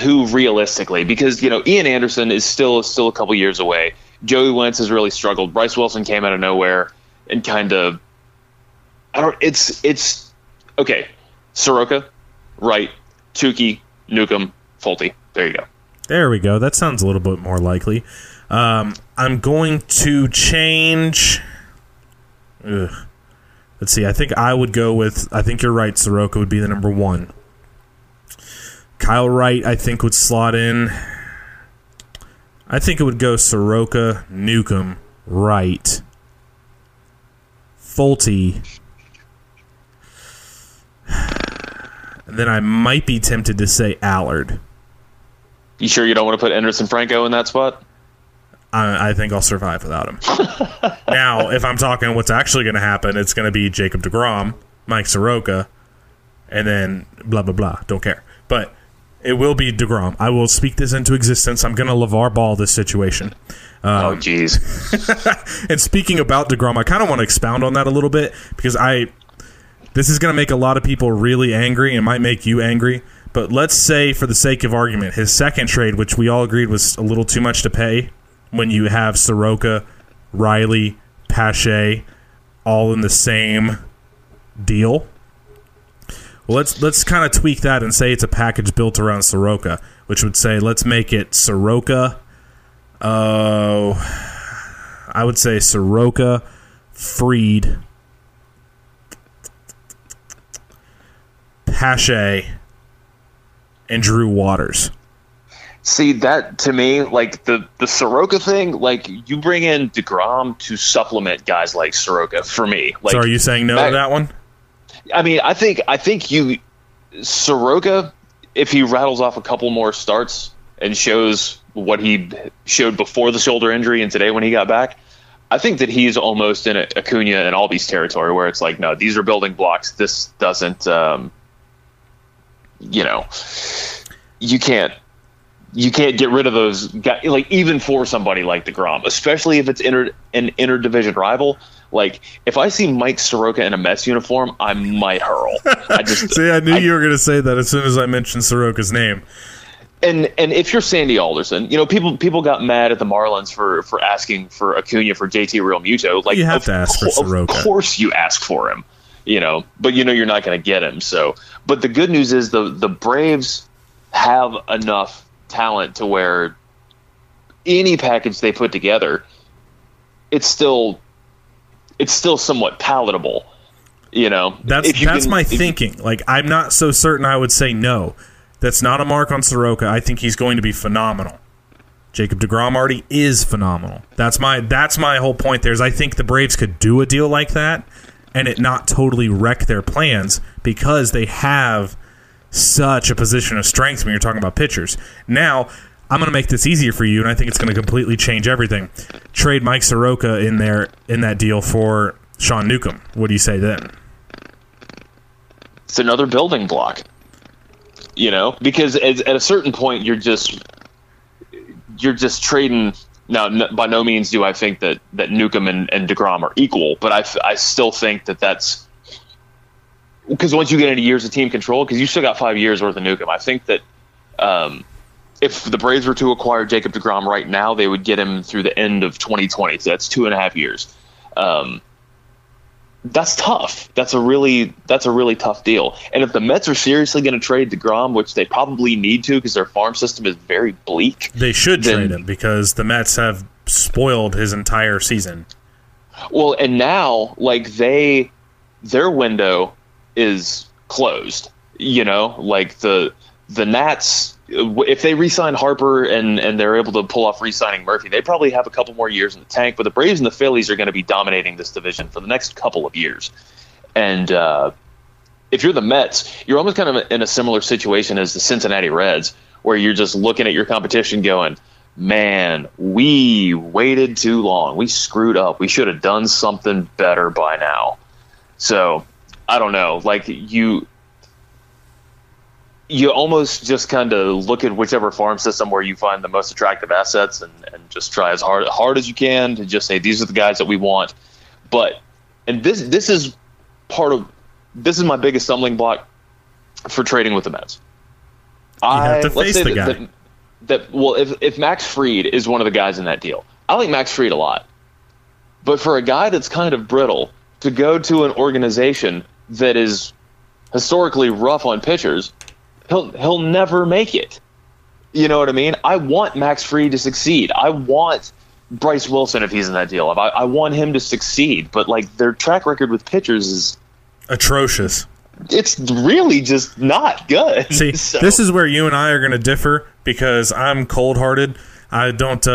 who realistically, because Ian Anderson is still a couple years away. Joey Wentz has really struggled. Bryce Wilson came out of nowhere and kind of it's okay. Soroka, Wright, Tukey, Newcomb, Fulte. There you go. There we go. That sounds a little bit more likely. I'm going to change. Let's see. I think I would go with. I think you're right. Soroka would be the number one. Kyle Wright, I think, would slot in. I think it would go Soroka, Newcomb, Wright, Fulte. And then I might be tempted to say Allard. You sure you don't want to put Anderson Franco in that spot? I think I'll survive without him. Now, if I'm talking what's actually going to happen, it's going to be Jacob DeGrom, Mike Soroka, and then blah, blah, blah. Don't care. But it will be DeGrom. I will speak this into existence. I'm going to LeVar Ball this situation. Oh, jeez. And speaking about DeGrom, I kind of want to expound on that a little bit because This is going to make a lot of people really angry and might make you angry. But let's say, for the sake of argument, his second trade, which we all agreed was a little too much to pay when you have Soroka, Riley, Pache all in the same deal. Well, let's kind of tweak that and say it's a package built around Soroka, which would say let's make it Soroka. I would say Soroka, Freed, Pache, and Drew Waters. See, that to me, like the Soroka thing, like you bring in DeGrom to supplement guys like Soroka for me. Like, so are you saying no to that one? I mean, I think you Soroka, if he rattles off a couple more starts and shows what he showed before the shoulder injury and today when he got back, I think that he's almost in Acuña and Albies territory where it's like, no, these are building blocks. This doesn't, you can't get rid of those guys, like even for somebody like DeGrom, especially if it's an interdivision rival. Like, if I see Mike Soroka in a Mets uniform, I might hurl. See, I knew you were going to say that as soon as I mentioned Soroka's name. And if you're Sandy Alderson, you know, people got mad at the Marlins for asking for Acuña for JT Realmuto. Like, you have to ask for Soroka. Of course you ask for him, you know, but you know you're not going to get him. So, but the good news is the Braves have enough talent to where any package they put together, it's still somewhat palatable, you know. That's my thinking. Like, I'm not so certain I would say no. That's not a mark on Soroka. I think he's going to be phenomenal. Jacob deGrom already is phenomenal. That's my whole point there is I think the Braves could do a deal like that and it not totally wreck their plans because they have such a position of strength when you're talking about pitchers. Now, I'm going to make this easier for you, and I think it's going to completely change everything. Trade Mike Soroka in there in that deal for Sean Newcomb. What do you say then? It's another building block. You know, because at a certain point, you're just trading. Now, by no means do I think that Newcomb and DeGrom are equal, but I still think that's because once you get into years of team control, because you still got 5 years worth of Newcomb. I think that if the Braves were to acquire Jacob deGrom right now, they would get him through the end of 2020. So that's 2.5 years. That's tough. That's a really tough deal. And if the Mets are seriously going to trade DeGrom, which they probably need to because their farm system is very bleak, they should trade him because the Mets have spoiled his entire season. Well, and now like their window is closed. You know, like the Nats, if they re-sign Harper and they're able to pull off re-signing Murphy, they probably have a couple more years in the tank. But the Braves and the Phillies are going to be dominating this division for the next couple of years. And if you're the Mets, you're almost kind of in a similar situation as the Cincinnati Reds, where you're just looking at your competition going, man, we waited too long. We screwed up. We should have done something better by now. So I don't know. Like you almost just kind of look at whichever farm system where you find the most attractive assets and just try as hard as you can to just say, these are the guys that we want. But, and this is part of, this is my biggest stumbling block for trading with the Mets. If Max Fried is one of the guys in that deal, I like Max Fried a lot, but for a guy that's kind of brittle to go to an organization that is historically rough on pitchers, He'll never make it. You know what I mean? I want Max Fried to succeed. I want Bryce Wilson, if he's in that deal, I want him to succeed. But like their track record with pitchers is atrocious. It's really just not good. See, so this is where you and I are going to differ because I'm cold-hearted. I don't.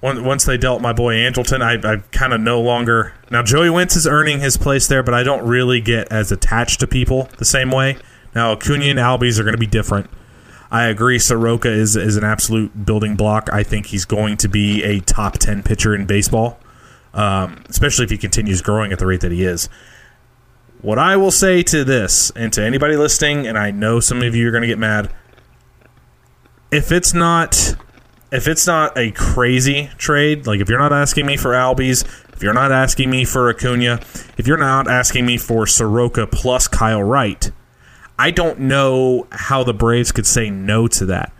Once they dealt my boy Angelton, I kind of no longer. Now Joey Wentz is earning his place there, but I don't really get as attached to people the same way. Now, Acuña and Albies are going to be different. I agree Soroka is an absolute building block. I think he's going to be a top 10 pitcher in baseball, especially if he continues growing at the rate that he is. What I will say to this, and to anybody listening, and I know some of you are going to get mad, if it's not a crazy trade, like if you're not asking me for Albies, If you're not asking me for Acuña, if you're not asking me for Soroka plus Kyle Wright, I don't know how the Braves could say no to that.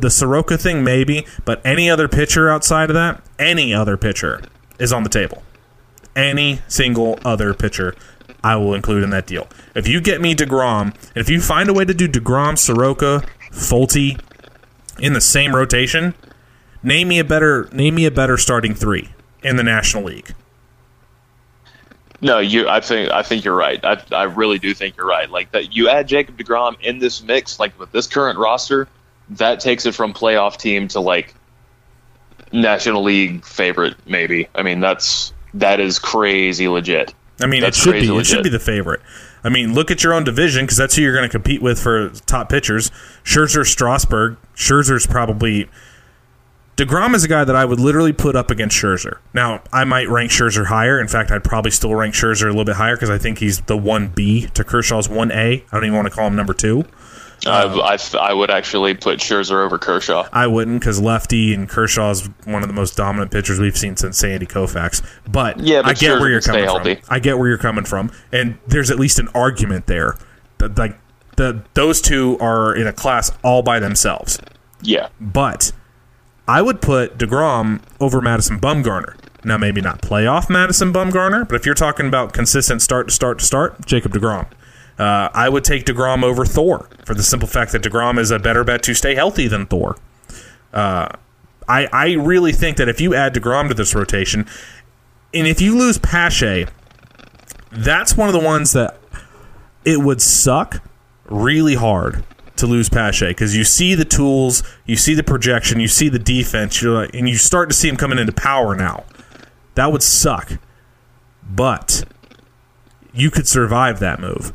The Soroka thing, maybe, but any other pitcher outside of that, any other pitcher is on the table. Any single other pitcher I will include in that deal. If you get me DeGrom, and if you find a way to do DeGrom, Soroka, Fulte in the same rotation, name me a better starting three in the National League. No, I think you're right. I really do think you're right. Like that, you add Jacob DeGrom in this mix, like with this current roster, that takes it from playoff team to like National League favorite, maybe. I mean, that is crazy legit. I mean, that's it should be the favorite. I mean, look at your own division because that's who you're going to compete with for top pitchers. Scherzer, Strasburg. Scherzer's probably... DeGrom is a guy that I would literally put up against Scherzer. Now, I might rank Scherzer higher. In fact, I'd probably still rank Scherzer a little bit higher because I think he's the 1B to Kershaw's 1A. I don't even want to call him number 2. I would actually put Scherzer over Kershaw. I wouldn't because lefty, and Kershaw is one of the most dominant pitchers we've seen since Sandy Koufax. But I get Scherzer where you're coming from. I get where you're coming from, and there's at least an argument there. Like those two are in a class all by themselves. Yeah, but I would put DeGrom over Madison Bumgarner. Now, maybe not playoff Madison Bumgarner, but if you're talking about consistent start to start, Jacob DeGrom. I would take DeGrom over Thor for the simple fact that DeGrom is a better bet to stay healthy than Thor. I really think that if you add DeGrom to this rotation, and if you lose Pache, that's one of the ones that it would suck really hard to lose Pache because you see the tools, you see the projection, you see the defense, and you start to see him coming into power now. That would suck, but you could survive that move.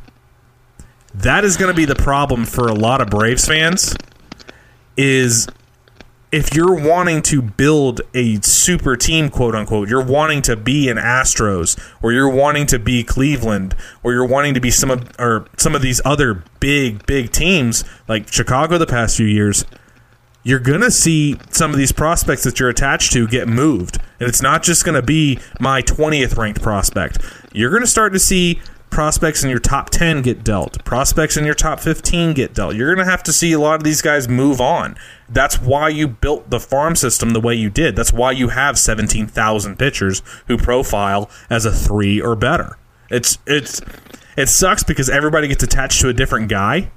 That is going to be the problem for a lot of Braves fans is if you're wanting to build a super team, quote-unquote, you're wanting to be an Astros or you're wanting to be Cleveland or you're wanting to be some of these other big teams like Chicago the past few years, you're going to see some of these prospects that you're attached to get moved. And it's not just going to be my 20th ranked prospect. You're going to start to see prospects in your top 10 get dealt. Prospects in your top 15 get dealt. You're going to have to see a lot of these guys move on. That's why you built the farm system the way you did. That's why you have 17,000 pitchers who profile as a 3 or better. It sucks because everybody gets attached to a different guy,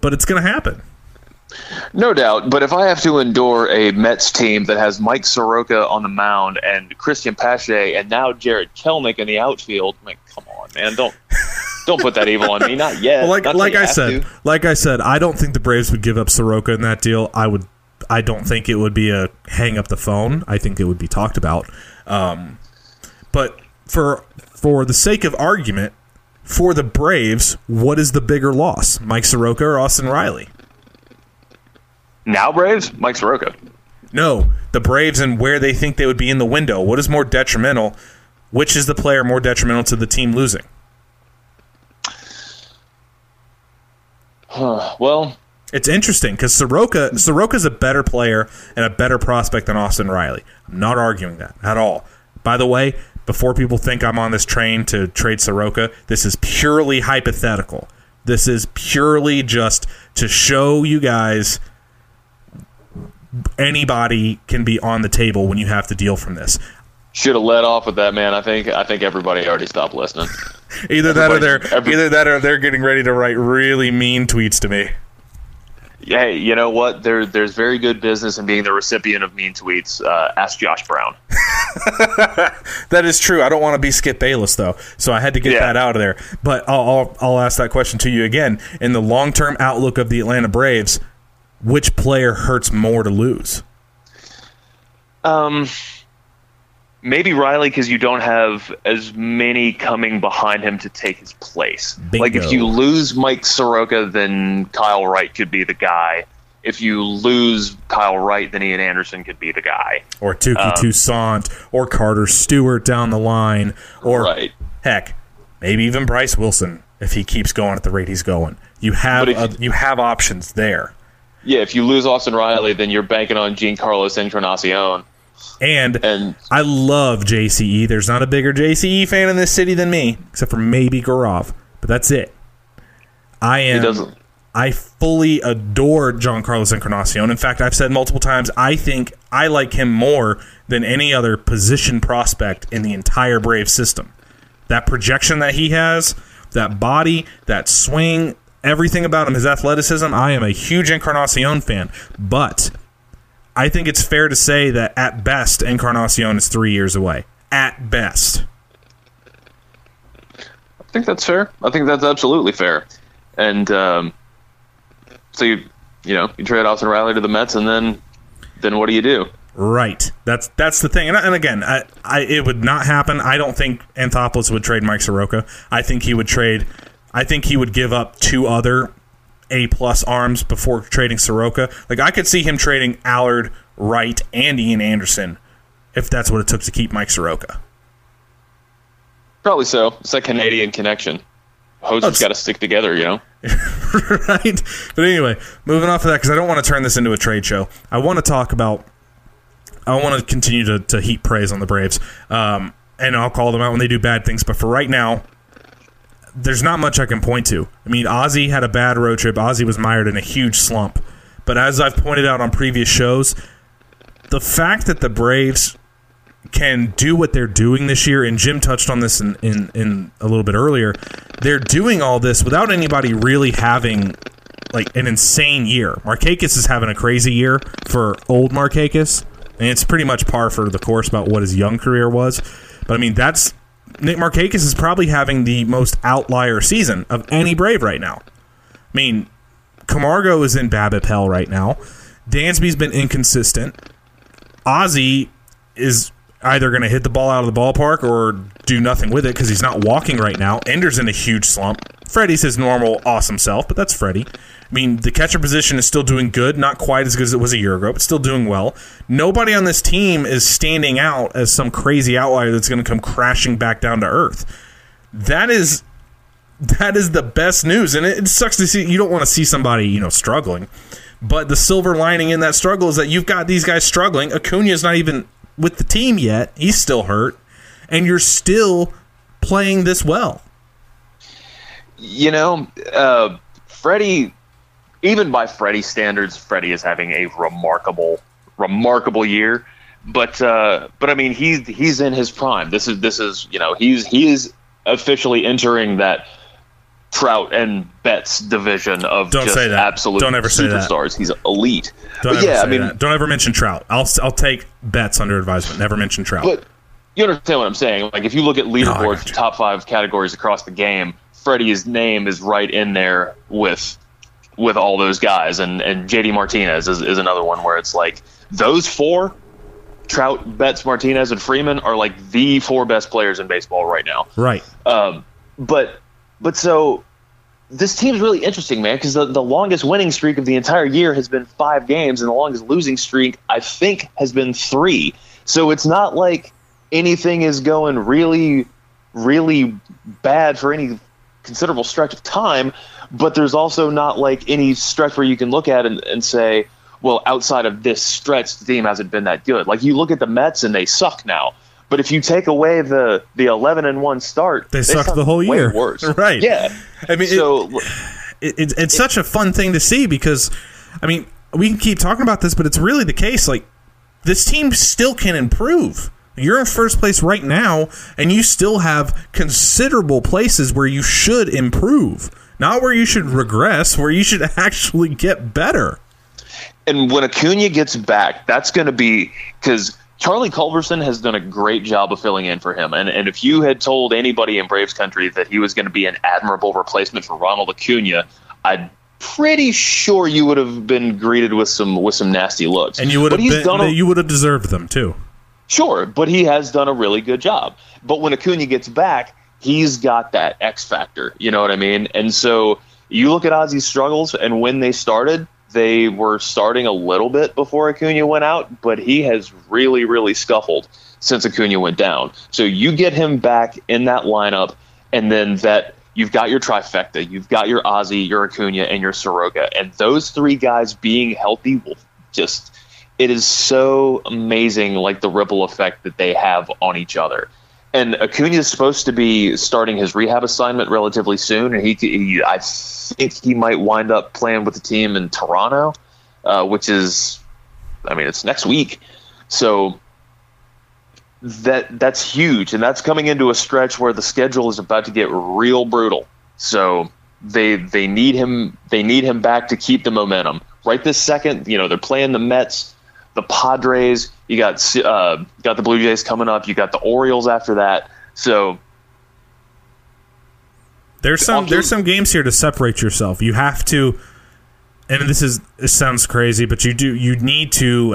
but it's going to happen. No doubt, but if I have to endure a Mets team that has Mike Soroka on the mound and Cristian Pache and now Jarred Kelenic in the outfield, I'm like, come on, man, don't put that evil on me, not yet. Well, like I said, I don't think the Braves would give up Soroka in that deal. I don't think it would be a hang up the phone. I think it would be talked about. But for the sake of argument, for the Braves, what is the bigger loss, Mike Soroka or Austin Riley? Now Braves? Mike Soroka. No, the Braves and where they think they would be in the window. What is more detrimental? Which is the player more detrimental to the team losing? Well, it's interesting because Soroka's a better player and a better prospect than Austin Riley. I'm not arguing that at all. By the way, before people think I'm on this train to trade Soroka, this is purely hypothetical. This is purely just to show you guys anybody can be on the table when you have to deal from this. Should have let off with that, man. I think everybody already stopped listening. Either that or they're getting ready to write really mean tweets to me. Hey, you know what? There's very good business in being the recipient of mean tweets. Ask Josh Brown. That is true. I don't want to be Skip Bayless, though, so I had to get that out of there. But I'll ask that question to you again. In the long-term outlook of the Atlanta Braves, which player hurts more to lose? Maybe Riley, because you don't have as many coming behind him to take his place. Bingo. Like if you lose Mike Soroka, then Kyle Wright could be the guy. If you lose Kyle Wright, then Ian Anderson could be the guy. Or Tuki Toussaint, or Carter Stewart down the line, or heck, maybe even Bryce Wilson if he keeps going at the rate he's going. You have options there. Yeah, if you lose Austin Riley, then you're banking on Giancarlo Encarnacion And I love JCE. There's not a bigger JCE fan in this city than me, except for maybe Garov. But that's it. I fully adore Giancarlos Encarnacion. In fact, I've said multiple times, I think I like him more than any other position prospect in the entire Brave system. That projection that he has, that body, that swing, everything about him, his athleticism, I am a huge Encarnacion fan. But I think it's fair to say that, at best, Encarnacion is 3 years away. At best. I think that's fair. I think that's absolutely fair. And so, you trade Austin Riley to the Mets, and then what do you do? Right. That's the thing. And again, it would not happen. I don't think Anthopoulos would trade Mike Soroka. I think he would give up two other A-plus arms before trading Soroka. Like, I could see him trading Allard, Wright, and Ian Anderson if that's what it took to keep Mike Soroka. Probably so. It's that Canadian connection. Hosts got to stick together, Right? But anyway, moving off of that, because I don't want to turn this into a trade show. I want to continue to heap praise on the Braves, and I'll call them out when they do bad things. But for right now, there's not much I can point to. I mean, Ozzie had a bad road trip. Ozzie was mired in a huge slump. But as I've pointed out on previous shows, the fact that the Braves can do what they're doing this year, and Jim touched on this in a little bit earlier, they're doing all this without anybody really having like an insane year. Markakis is having a crazy year for old Markakis, and it's pretty much par for the course about what his young career was. But I mean, that's Nick Markakis is probably having the most outlier season of any Brave right now. I mean, Camargo is in BABIP hell right now. Dansby's been inconsistent. Ozzie is either going to hit the ball out of the ballpark or do nothing with it because he's not walking right now. Ender's in a huge slump. Freddie's his normal awesome self, but that's Freddie. I mean, the catcher position is still doing good, not quite as good as it was a year ago, but still doing well. Nobody on this team is standing out as some crazy outlier that's going to come crashing back down to earth. That is the best news, and it sucks to see. You don't want to see somebody, struggling, but the silver lining in that struggle is that you've got these guys struggling. Acuña's not even with the team yet. He's still hurt, and you're still playing this well. Freddie, even by Freddie's standards, Freddie is having a remarkable year. But I mean, he's in his prime. This is he's officially entering that Trout and Betts division of absolute superstars. That. He's elite. Don't ever mention Trout. I'll take Betts under advisement. Never mention Trout. But you understand what I'm saying? Like, if you look at leaderboards, top five categories across the game, Freddie's name is right in there with all those guys, and JD Martinez is another one where it's like those four, Trout, Betts, Martinez, and Freeman, are like the four best players in baseball right now. Right. But so this team's really interesting, man, because the longest winning streak of the entire year has been 5 games, and the longest losing streak, I think, has been 3. So it's not like anything is going really, really bad for any considerable stretch of time, but there's also not like any stretch where you can look at and say, well, outside of this stretch, the team hasn't been that good. Like, you look at the Mets, and they suck now. But if you take away the 11-1 start, they sucked the whole year. Worse. Right? Yeah. I mean, so it's such a fun thing to see because, I mean, we can keep talking about this, but it's really the case. Like, this team still can improve. You're in first place right now, and you still have considerable places where you should improve, not where you should regress. Where you should actually get better. And when Acuña gets back, that's going to be because Charlie Culberson has done a great job of filling in for him. And if you had told anybody in Braves country that he was going to be an admirable replacement for Ronald Acuña, I'm pretty sure you would have been greeted with some nasty looks. And you would have deserved them too. Sure, but he has done a really good job. But when Acuña gets back, he's got that X factor. You know what I mean? And so you look at Ozzie's struggles, and when they started, they were starting a little bit before Acuña went out, but he has really, really scuffled since Acuña went down. So you get him back in that lineup, and then that you've got your trifecta. You've got your Ozzie, your Acuña, and your Soroka. And those three guys being healthy will just it is so amazing, like the ripple effect that they have on each other. And Acuña is supposed to be starting his rehab assignment relatively soon, and I think he might wind up playing with the team in Toronto, which is, I mean, it's next week. So that's huge, and that's coming into a stretch where the schedule is about to get real brutal. So they need him. They need him back to keep the momentum. Right this second, you know, they're playing the Mets, the Padres, you got the Blue Jays coming up, you got the Orioles after that. So there's some games here to separate yourself. You have to, and this sounds crazy, but you need to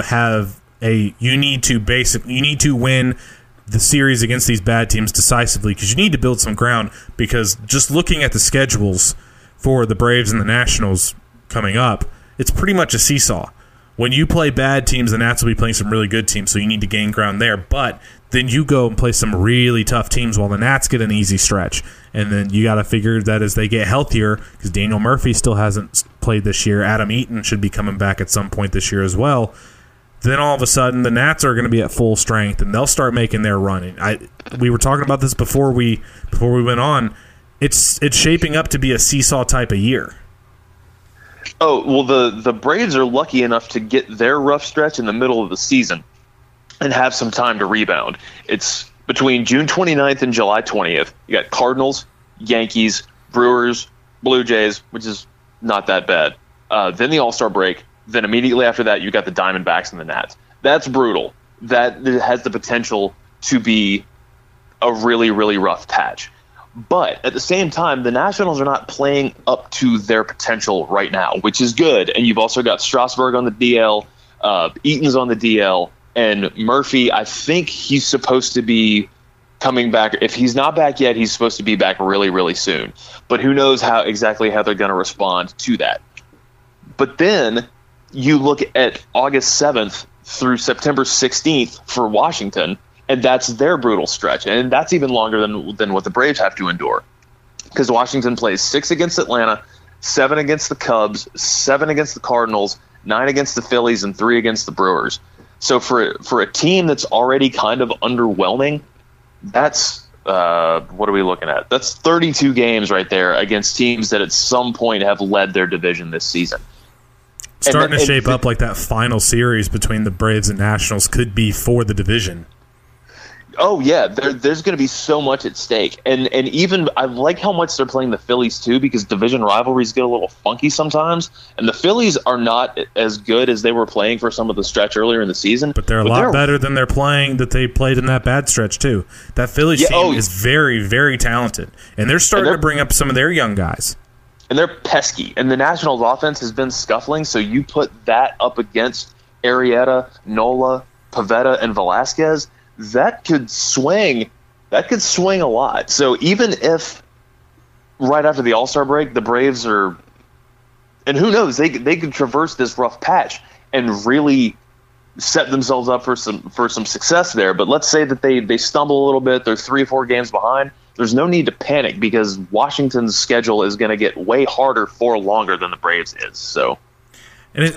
win the series against these bad teams decisively, because you need to build some ground, because just looking at the schedules for the Braves and the Nationals coming up, it's pretty much a seesaw. When you play bad teams, the Nats will be playing some really good teams, so you need to gain ground there. But then you go and play some really tough teams while the Nats get an easy stretch. And then you got to figure that as they get healthier, because Daniel Murphy still hasn't played this year. Adam Eaton should be coming back at some point this year as well. Then all of a sudden, the Nats are going to be at full strength, and they'll start making their run. We were talking about this before we went on. It's shaping up to be a seesaw type of year. Oh, well, the Braves are lucky enough to get their rough stretch in the middle of the season and have some time to rebound. It's between June 29th and July 20th. You got Cardinals, Yankees, Brewers, Blue Jays, which is not that bad. Then the All-Star break. Then immediately after that, you got the Diamondbacks and the Nats. That's brutal. That has the potential to be a really, really rough patch. But at the same time, the Nationals are not playing up to their potential right now, which is good. And you've also got Strasburg on the DL, Eaton's on the DL, and Murphy, I think he's supposed to be coming back. If he's not back yet, he's supposed to be back really, really soon. But who knows exactly how they're going to respond to that. But then you look at August 7th through September 16th for Washington, and that's their brutal stretch. And that's even longer than what the Braves have to endure, because Washington plays 6 against Atlanta, 7 against the Cubs, 7 against the Cardinals, 9 against the Phillies, and 3 against the Brewers. So for a team that's already kind of underwhelming, that's what are we looking at? That's 32 games right there against teams that at some point have led their division this season. Starting to shape up like that final series between the Braves and Nationals could be for the division. Oh, yeah, there's going to be so much at stake. And even I like how much they're playing the Phillies, too, because division rivalries get a little funky sometimes. And the Phillies are not as good as they were playing for some of the stretch earlier in the season. But they're a lot better than they're playing that they played in that bad stretch, too. That Phillies team is very, very talented. And they're starting to bring up some of their young guys. And they're pesky. And the Nationals offense has been scuffling, so you put that up against Arrieta, Nola, Pivetta, and Velasquez – that could swing a lot. So even if right after the All-Star break, the Braves are, and who knows, they could traverse this rough patch and really set themselves up for some success there. But let's say that they stumble a little bit, they're 3 or 4 games behind. There's no need to panic, because Washington's schedule is going to get way harder for longer than the Braves is. So, and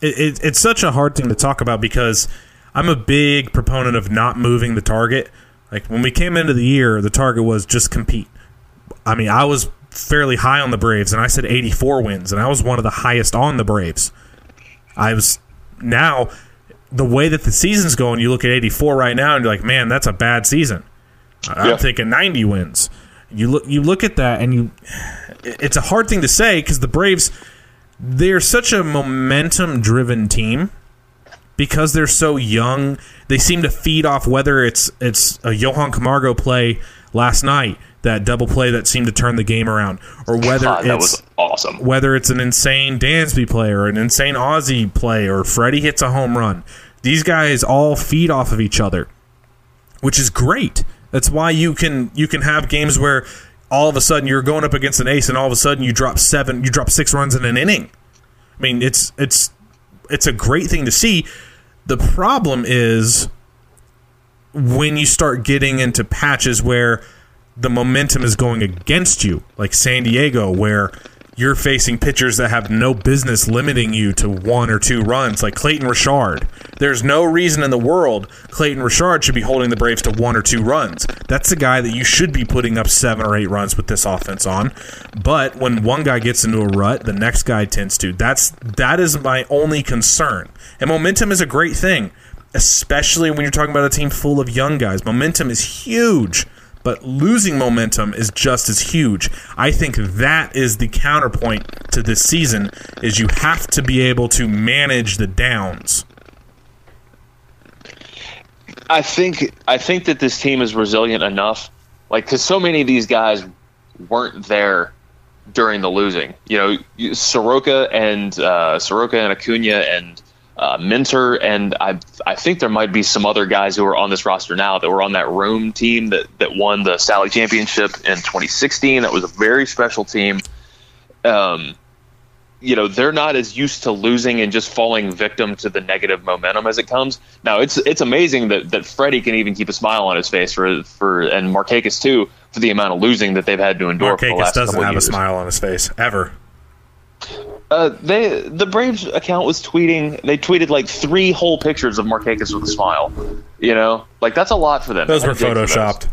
it's such a hard thing to talk about, because I'm a big proponent of not moving the target. Like, when we came into the year, the target was just compete. I mean, I was fairly high on the Braves, and I said 84 wins, and I was one of the highest on the Braves. I was now, the way that the season's going, you look at 84 right now, and you're like, man, that's a bad season. I'm thinking 90 wins. You look at that, and it's a hard thing to say, because the Braves, they're such a momentum-driven team. Because they're so young, they seem to feed off, whether it's a Johan Camargo play last night, that double play that seemed to turn the game around, or whether that was awesome, whether it's an insane Dansby play or an insane Ozzie play, or Freddie hits a home run. These guys all feed off of each other, which is great. That's why you can have games where all of a sudden you're going up against an ace, and all of a sudden you drop 6 runs in an inning. I mean, it's a great thing to see. The problem is when you start getting into patches where the momentum is going against you, like San Diego, where you're facing pitchers that have no business limiting you to 1 or 2 runs, like Clayton Richard. There's no reason in the world Clayton Richard should be holding the Braves to 1 or 2 runs. That's the guy that you should be putting up 7 or 8 runs with this offense on. But when one guy gets into a rut, the next guy tends to. That is my only concern. And momentum is a great thing, especially when you're talking about a team full of young guys. Momentum is huge. But losing momentum is just as huge. I think that is the counterpoint to this season, is you have to be able to manage the downs. I think that this team is resilient enough, like, because so many of these guys weren't there during the losing. You know, Soroka and Acuña and Minter, and I think there might be some other guys who are on this roster now that were on that Rome team that won the Sally Championship in 2016. That was a very special team. You know, they're not as used to losing and just falling victim to the negative momentum as it comes. Now it's amazing that Freddie can even keep a smile on his face and Markakis too, for the amount of losing that they've had to endure. Markakis doesn't have a smile on his face ever. The Braves account was tweeting. They tweeted like 3 whole pictures of Markakis with a smile. You know, like, that's a lot for them. Those were photoshopped.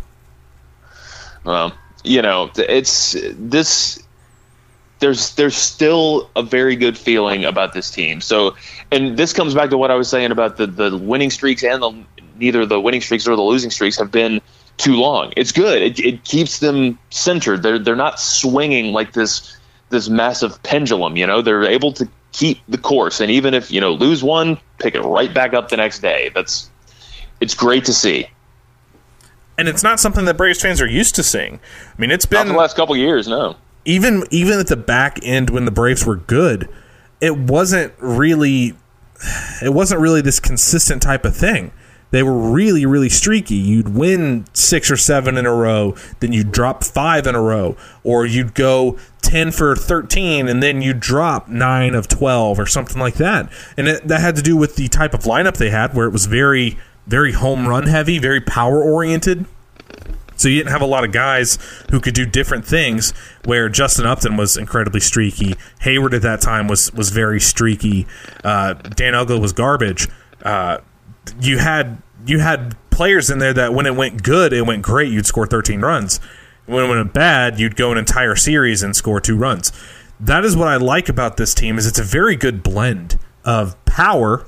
Well, you know, it's this. There's still a very good feeling about this team. So, and this comes back to what I was saying about the winning streaks, and neither the winning streaks or the losing streaks have been too long. It's good. It keeps them centered. They're not swinging like this massive pendulum. You know, they're able to keep the course, and even if, you know, lose one, pick it right back up the next day. It's great to see, and it's not something that Braves fans are used to seeing. I mean, it's been the last couple of years. No, even at the back end when the Braves were good, it wasn't really this consistent type of thing. They were really, really streaky. You'd win 6 or 7 in a row, then you'd drop 5 in a row, or you'd go 10 for 13, and then you'd drop 9 of 12 or something like that. And that had to do with the type of lineup they had, where it was very, very home run heavy, very power oriented. So you didn't have a lot of guys who could do different things, where Justin Upton was incredibly streaky. Hayward at that time was very streaky. Dan Uggla was garbage. You had players in there that when it went good, it went great. You'd score 13 runs. When it went bad, you'd go an entire series and score 2 runs. That is what I like about this team, is it's a very good blend of power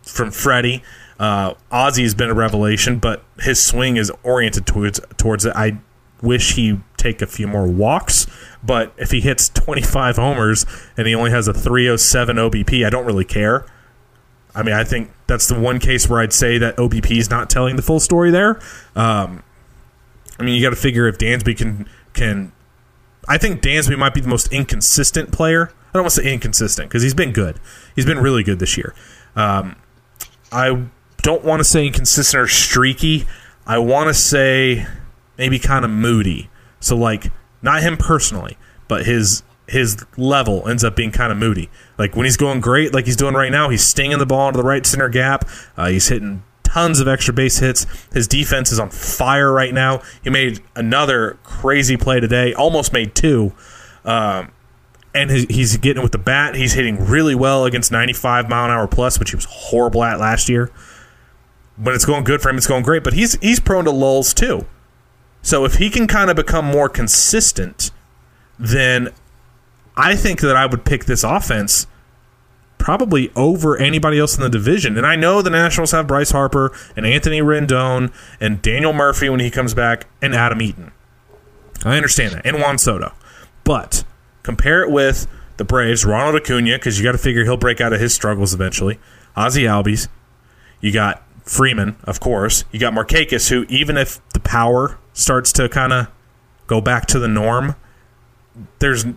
from Freddie. Ozzie has been a revelation, but his swing is oriented towards it. I wish he'd take a few more walks, but if he hits 25 homers and he only has a 307 OBP, I don't really care. I mean, I think that's the one case where I'd say that OBP is not telling the full story there. I mean, you got to figure if Dansby can. I think Dansby might be the most inconsistent player. I don't want to say inconsistent, because he's been good. He's been really good this year. I don't want to say inconsistent or streaky. I want to say maybe kind of moody. So, like, not him personally, but his level ends up being kind of moody. Like, when he's going great, like he's doing right now, he's stinging the ball into the right center gap. He's hitting tons of extra base hits. His defense is on fire right now. He made another crazy play today, almost made 2. And he's getting with the bat. He's hitting really well against 95 mile an hour plus, which he was horrible at last year. When it's going good for him, it's going great. But he's prone to lulls too. So if he can kind of become more consistent, then I think that I would pick this offense probably over anybody else in the division. And I know the Nationals have Bryce Harper and Anthony Rendon and Daniel Murphy when he comes back and Adam Eaton. I understand that. And Juan Soto. But compare it with the Braves, Ronald Acuña, because you got to figure he'll break out of his struggles eventually. Ozzie Albies. You got Freeman, of course. You got Markakis, who, even if the power starts to kind of go back to the norm,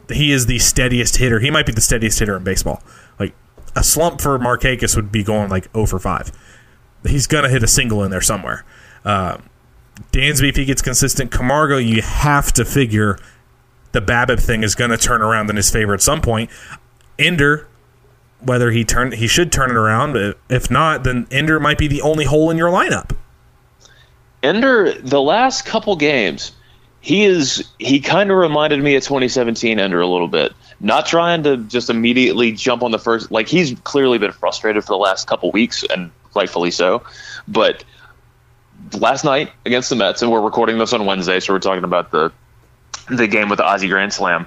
he is the steadiest hitter. He might be the steadiest hitter in baseball. Like, a slump for Markakis would be going like 0 for 5. He's going to hit a single in there somewhere. Dansby, if he gets consistent, Camargo, you have to figure the BABIP thing is going to turn around in his favor at some point. Ender, whether he should turn it around, but if not, then Ender might be the only hole in your lineup. Ender, the last couple games, he kind of reminded me of 2017 Ender a little bit. not trying to just immediately jump on the first. Like, he's clearly been frustrated for the last couple weeks, and rightfully so. But last night against the Mets, and we're recording this on Wednesday, so we're talking about the game with the Ozzie Grand Slam.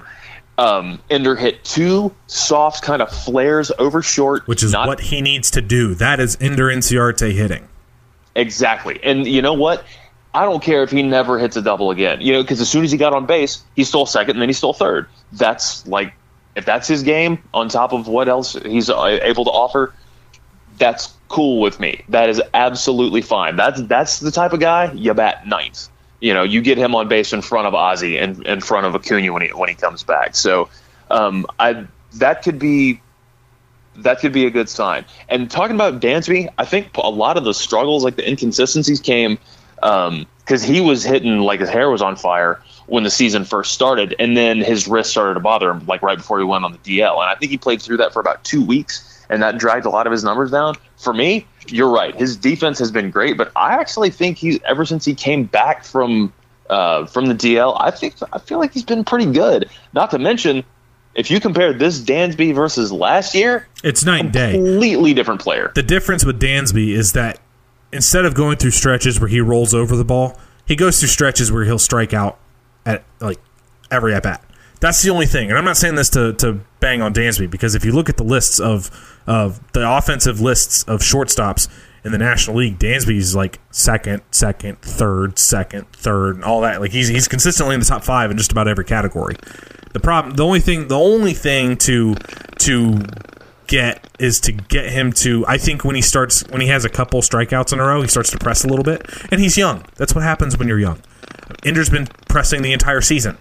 Ender hit two soft kind of flares over short. Which is what he needs to do. That is Ender Inciarte hitting. Exactly. And you know what? I don't care if he never hits a double again. You know, because as soon as he got on base, he stole second and then he stole third. That's like, if that's his game on top of what else he's able to offer, that's cool with me. That is absolutely fine. That's the type of guy you bat ninth. You know, you get him on base in front of Ozzie and in front of Acuña when he comes back. So, that could be a good sign. And talking about Dansby, I think a lot of the struggles, like the inconsistencies, came because he was hitting like his hair was on fire when the season first started, and then his wrist started to bother him like right before he went on the DL. And I think he played through that for about 2 weeks. And that dragged a lot of his numbers down. For me, you're right. His defense has been great, but I actually think ever since he came back from the DL, I feel like he's been pretty good. Not to mention, if you compare this Dansby versus last year, it's night and day. Completely different player. The difference with Dansby is that instead of going through stretches where he rolls over the ball, he goes through stretches where he'll strike out at like every at bat. That's the only thing. And I'm not saying this to bang on Dansby, because if you look at the lists of the offensive lists of shortstops in the National League, Dansby's like second, third, and all that. Like he's consistently in the top five in just about every category. The only thing to get is to get him to, I think when he has a couple strikeouts in a row, he starts to press a little bit. And he's young. That's what happens when you're young. Ender's been pressing the entire season.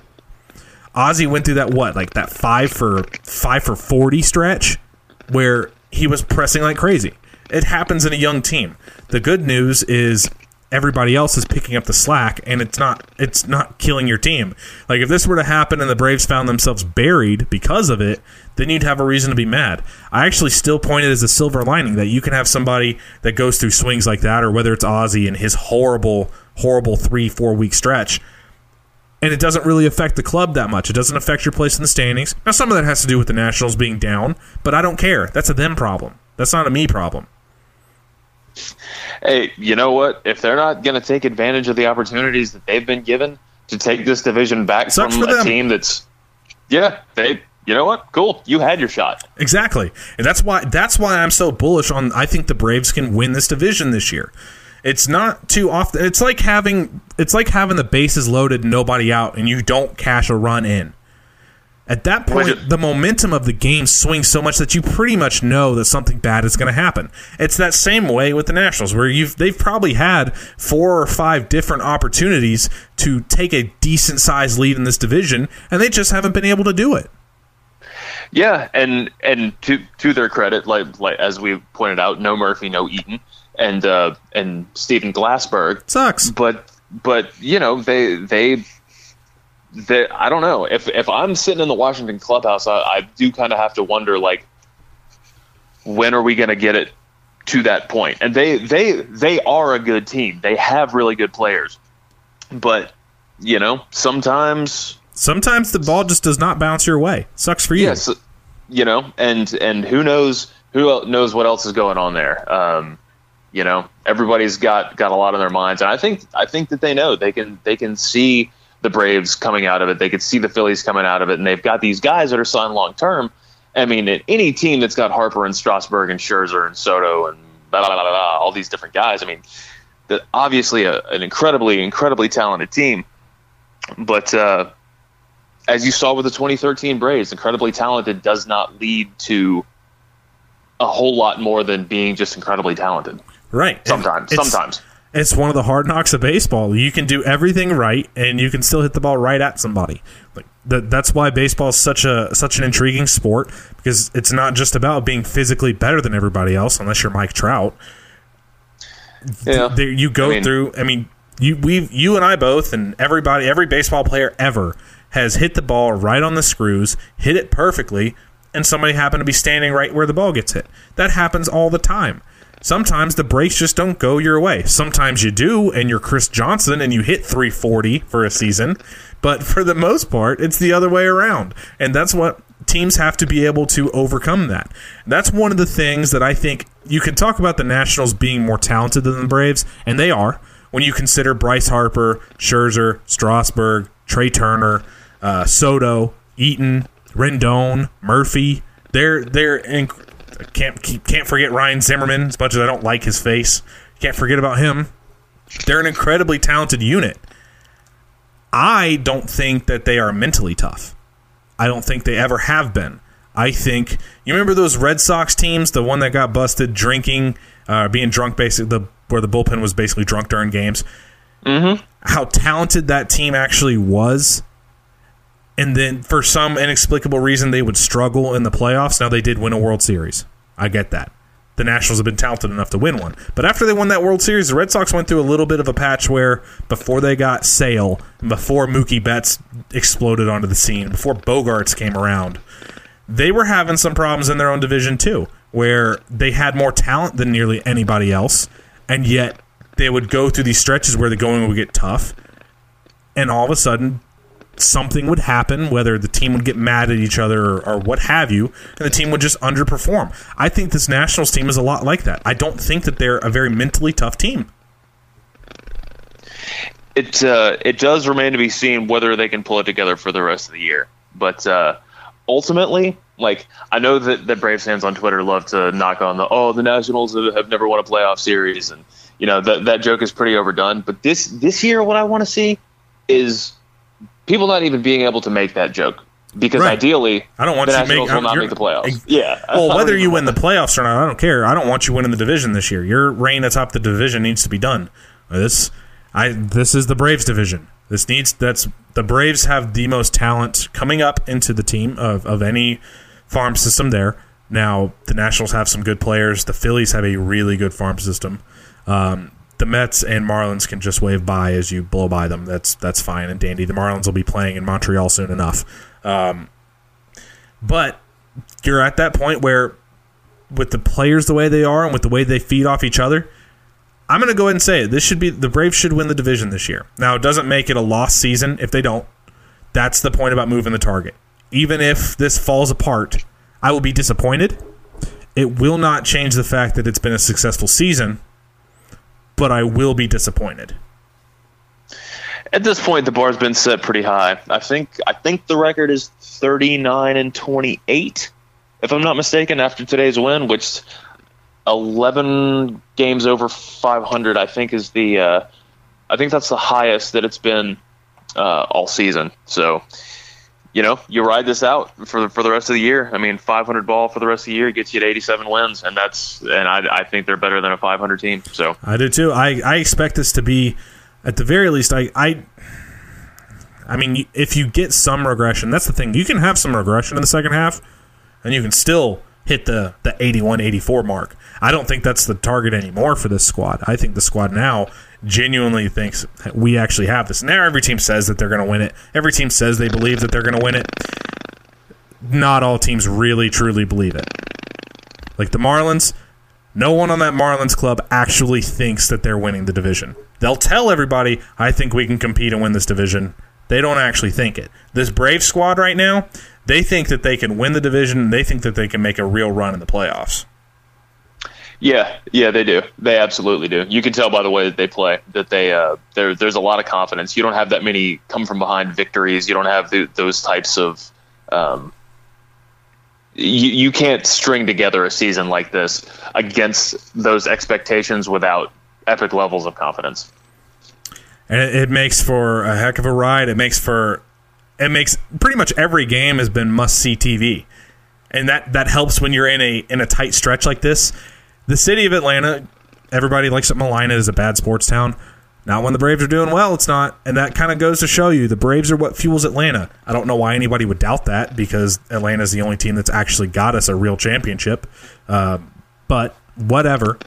Ozzie went through that 5 for 40 stretch where he was pressing like crazy. It happens in a young team. The good news is everybody else is picking up the slack, and it's not killing your team. Like if this were to happen and the Braves found themselves buried because of it, then you'd have a reason to be mad. I actually still point it as a silver lining that you can have somebody that goes through swings like that, or whether it's Ozzie and his horrible 3-4 week stretch. And it doesn't really affect the club that much. It doesn't affect your place in the standings. Now, some of that has to do with the Nationals being down, but I don't care. That's a them problem. That's not a me problem. Hey, you know what? If they're not going to take advantage of the opportunities that they've been given to take this division back from a team that's... Yeah, they... You know what? Cool. You had your shot. Exactly. And that's why I'm so bullish on... I think the Braves can win this division this year. It's not too often. It's like having the bases loaded and nobody out, and you don't cash a run in. At that point, the momentum of the game swings so much that you pretty much know that something bad is going to happen. It's that same way with the Nationals, where they've probably had 4 or 5 different opportunities to take a decent-sized lead in this division, and they just haven't been able to do it. Yeah, and to their credit, like as we pointed out, no Murphy, no Eaton. And Steven Strasburg sucks, but you know they I don't know if I'm sitting in the Washington clubhouse, I do kind of have to wonder, like, when are we going to get it to that point? And they are a good team. They have really good players, but you know sometimes the ball just does not bounce your way. Sucks for you. Yes, yeah, so, you know, and who knows what else is going on there. You know, everybody's got a lot on their minds, and I think that they know they can see the Braves coming out of it. They could see the Phillies coming out of it, and they've got these guys that are signed long term. I mean, any team that's got Harper and Strasburg and Scherzer and Soto and blah, blah, blah, blah, all these different guys. I mean, obviously an incredibly talented team, but as you saw with the 2013 Braves, incredibly talented does not lead to a whole lot more than being just incredibly talented. Right. Sometimes. It's one of the hard knocks of baseball. You can do everything right, and you can still hit the ball right at somebody. Like that's why baseball is such an intriguing sport, because it's not just about being physically better than everybody else, unless you're Mike Trout. Yeah. You and I both, and everybody, every baseball player ever has hit the ball right on the screws, hit it perfectly, and somebody happened to be standing right where the ball gets hit. That happens all the time. Sometimes the breaks just don't go your way. Sometimes you do, and you're Chris Johnson, and you hit 340 for a season. But for the most part, it's the other way around. And that's what teams have to be able to overcome that. That's one of the things that I think you can talk about the Nationals being more talented than the Braves, and they are, when you consider Bryce Harper, Scherzer, Strasburg, Trey Turner, Soto, Eaton, Rendon, Murphy. Can't forget Ryan Zimmerman, as much as I don't like his face. Can't forget about him. They're an incredibly talented unit. I don't think that they are mentally tough. I don't think they ever have been. I think, you remember those Red Sox teams, the one that got busted drinking, being drunk, basically, where the bullpen was basically drunk during games? Mm-hmm. How talented that team actually was. And then for some inexplicable reason, they would struggle in the playoffs. Now they did win a World Series. I get that. The Nationals have been talented enough to win one. But after they won that World Series, the Red Sox went through a little bit of a patch where before they got Sale, before Mookie Betts exploded onto the scene, before Bogarts came around, they were having some problems in their own division too, where they had more talent than nearly anybody else, and yet they would go through these stretches where the going would get tough, and all of a sudden something would happen, whether the team would get mad at each other or what have you, and the team would just underperform. I think this Nationals team is a lot like that. I don't think that they're a very mentally tough team. It does remain to be seen whether they can pull it together for the rest of the year. But ultimately, like, I know that the Braves fans on Twitter love to knock on the Nationals have never won a playoff series, and you know that joke is pretty overdone. But this year, what I want to see is people not even being able to make that joke, because Ideally, I don't want the Nationals will not make the playoffs. Yeah. Well, whether you win the playoffs or not, I don't care. I don't want you winning the division this year. Your reign atop the division needs to be done. This is the Braves division. The Braves have the most talent coming up into the team of any farm system there. Now the Nationals have some good players. The Phillies have a really good farm system. The Mets and Marlins can just wave by as you blow by them. That's fine and dandy. The Marlins will be playing in Montreal soon enough. But you're at that point where, with the players the way they are and with the way they feed off each other, I'm going to go ahead and say it. The Braves should win the division this year. Now, it doesn't make it a lost season if they don't. That's the point about moving the target. Even if this falls apart, I will be disappointed. It will not change the fact that it's been a successful season, but I will be disappointed. At this point, the bar's been set pretty high. I think the record is 39-28, if I'm not mistaken, after today's win, which 11 games over 500, I think is that's the highest that it's been all season. So, you know, you ride this out for the rest of the year. I mean, 500 ball for the rest of the year gets you to 87 wins, and I think they're better than a 500 team. So I do too. I expect this to be, at the very least, I mean, if you get some regression, that's the thing. You can have some regression in the second half, and you can still hit the 81-84 mark. I don't think that's the target anymore for this squad. I think the squad now genuinely thinks that we actually have this. Now every team says that they're going to win it. Every team says they believe that they're going to win it. Not all teams really, truly believe it. Like the Marlins, no one on that Marlins club actually thinks that they're winning the division. They'll tell everybody, I think we can compete and win this division. They don't actually think it. This Brave squad right now, they think that they can win the division, and they think that they can make a real run in the playoffs. Yeah, they do. They absolutely do. You can tell by the way that they play that they there's a lot of confidence. You don't have that many come-from-behind victories. You don't have those types of you can't string together a season like this against those expectations without epic levels of confidence. And it makes for a heck of a ride. It makes pretty much every game has been must-see TV, and that helps when you're in a tight stretch like this. The city of Atlanta, everybody likes to malign it as a bad sports town. Not when the Braves are doing well, it's not, and that kind of goes to show you the Braves are what fuels Atlanta. I don't know why anybody would doubt that, because Atlanta's the only team that's actually got us a real championship. But whatever.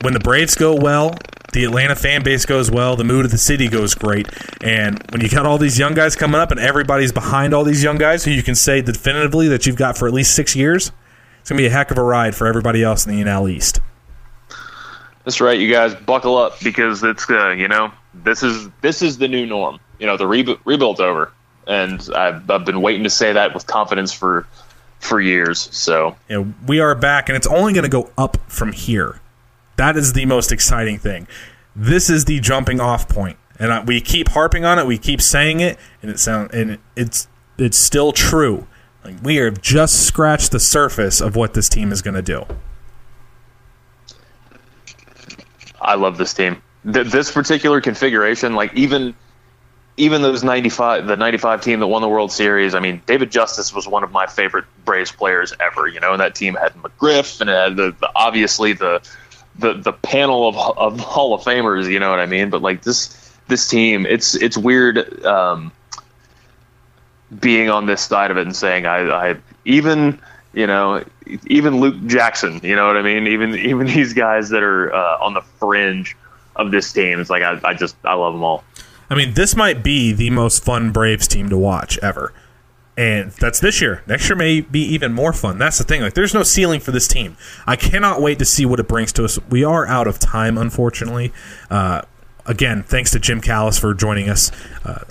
When the Braves go well, the Atlanta fan base goes well, the mood of the city goes great, and when you got all these young guys coming up and everybody's behind all these young guys who you can say definitively that you've got for at least 6 years, it's going to be a heck of a ride for everybody else in the NL East. That's right, you guys. Buckle up, because it's this is the new norm. You know, the rebuild's over. and I've been waiting to say that with confidence for years. So yeah, we are back, and it's only going to go up from here. That is the most exciting thing. This is the jumping off point, and we keep harping on it. We keep saying it, and it's still true. Like, we have just scratched the surface of what this team is going to do. I love this team. This particular configuration, like even those the 95 team that won the World Series, I mean, David Justice was one of my favorite Braves players ever, you know, and that team had McGriff, and it had the panel of Hall of Famers, you know what I mean? But like this team, it's weird being on this side of it and saying even Luke Jackson, you know what I mean? Even these guys that are on the fringe of this team, it's like I love them all. I mean, this might be the most fun Braves team to watch ever, and that's this year. Next year may be even more fun. That's the thing. Like, there's no ceiling for this team. I cannot wait to see what it brings to us. We are out of time, unfortunately. Again, thanks to Jim Callis for joining us.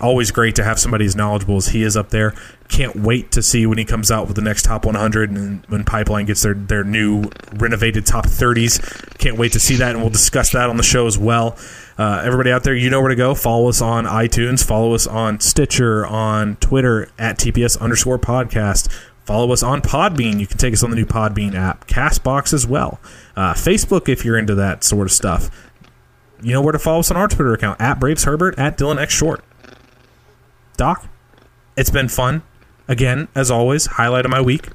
Always great to have somebody as knowledgeable as he is up there. Can't wait to see when he comes out with the next Top 100 and when Pipeline gets their new renovated Top 30s. Can't wait to see that, and we'll discuss that on the show as well. Everybody out there, you know where to go. Follow us on iTunes. Follow us on Stitcher, on Twitter, @TPS_podcast. Follow us on Podbean. You can take us on the new Podbean app. CastBox as well. Facebook if you're into that sort of stuff. You know where to follow us on our Twitter account, @BravesHerbert, @DylanXShort. Doc, it's been fun. Again, as always, highlight of my week.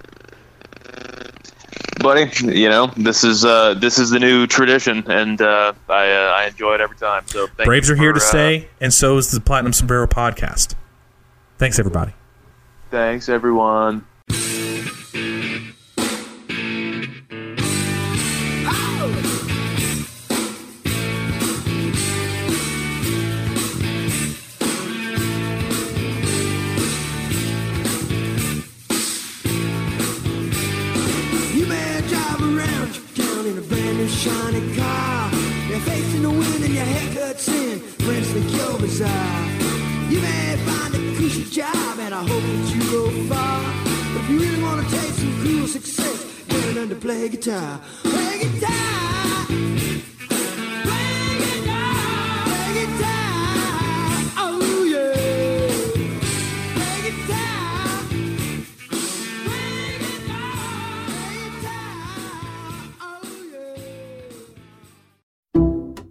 Buddy, you know, this is the new tradition, and I enjoy it every time. So thank Braves you are here to stay, and so is the Platinum Sombrero podcast. Thanks, everybody. Thanks, everyone. Shiny car, you're facing the wind and your haircut's in French liqueur bazaar. You may find a cushy job, and I hope that you go far. But if you really want to taste some cool success, learn to play guitar. Play guitar. Play guitar. Play guitar. Oh yeah. Play guitar. Play guitar. Play guitar.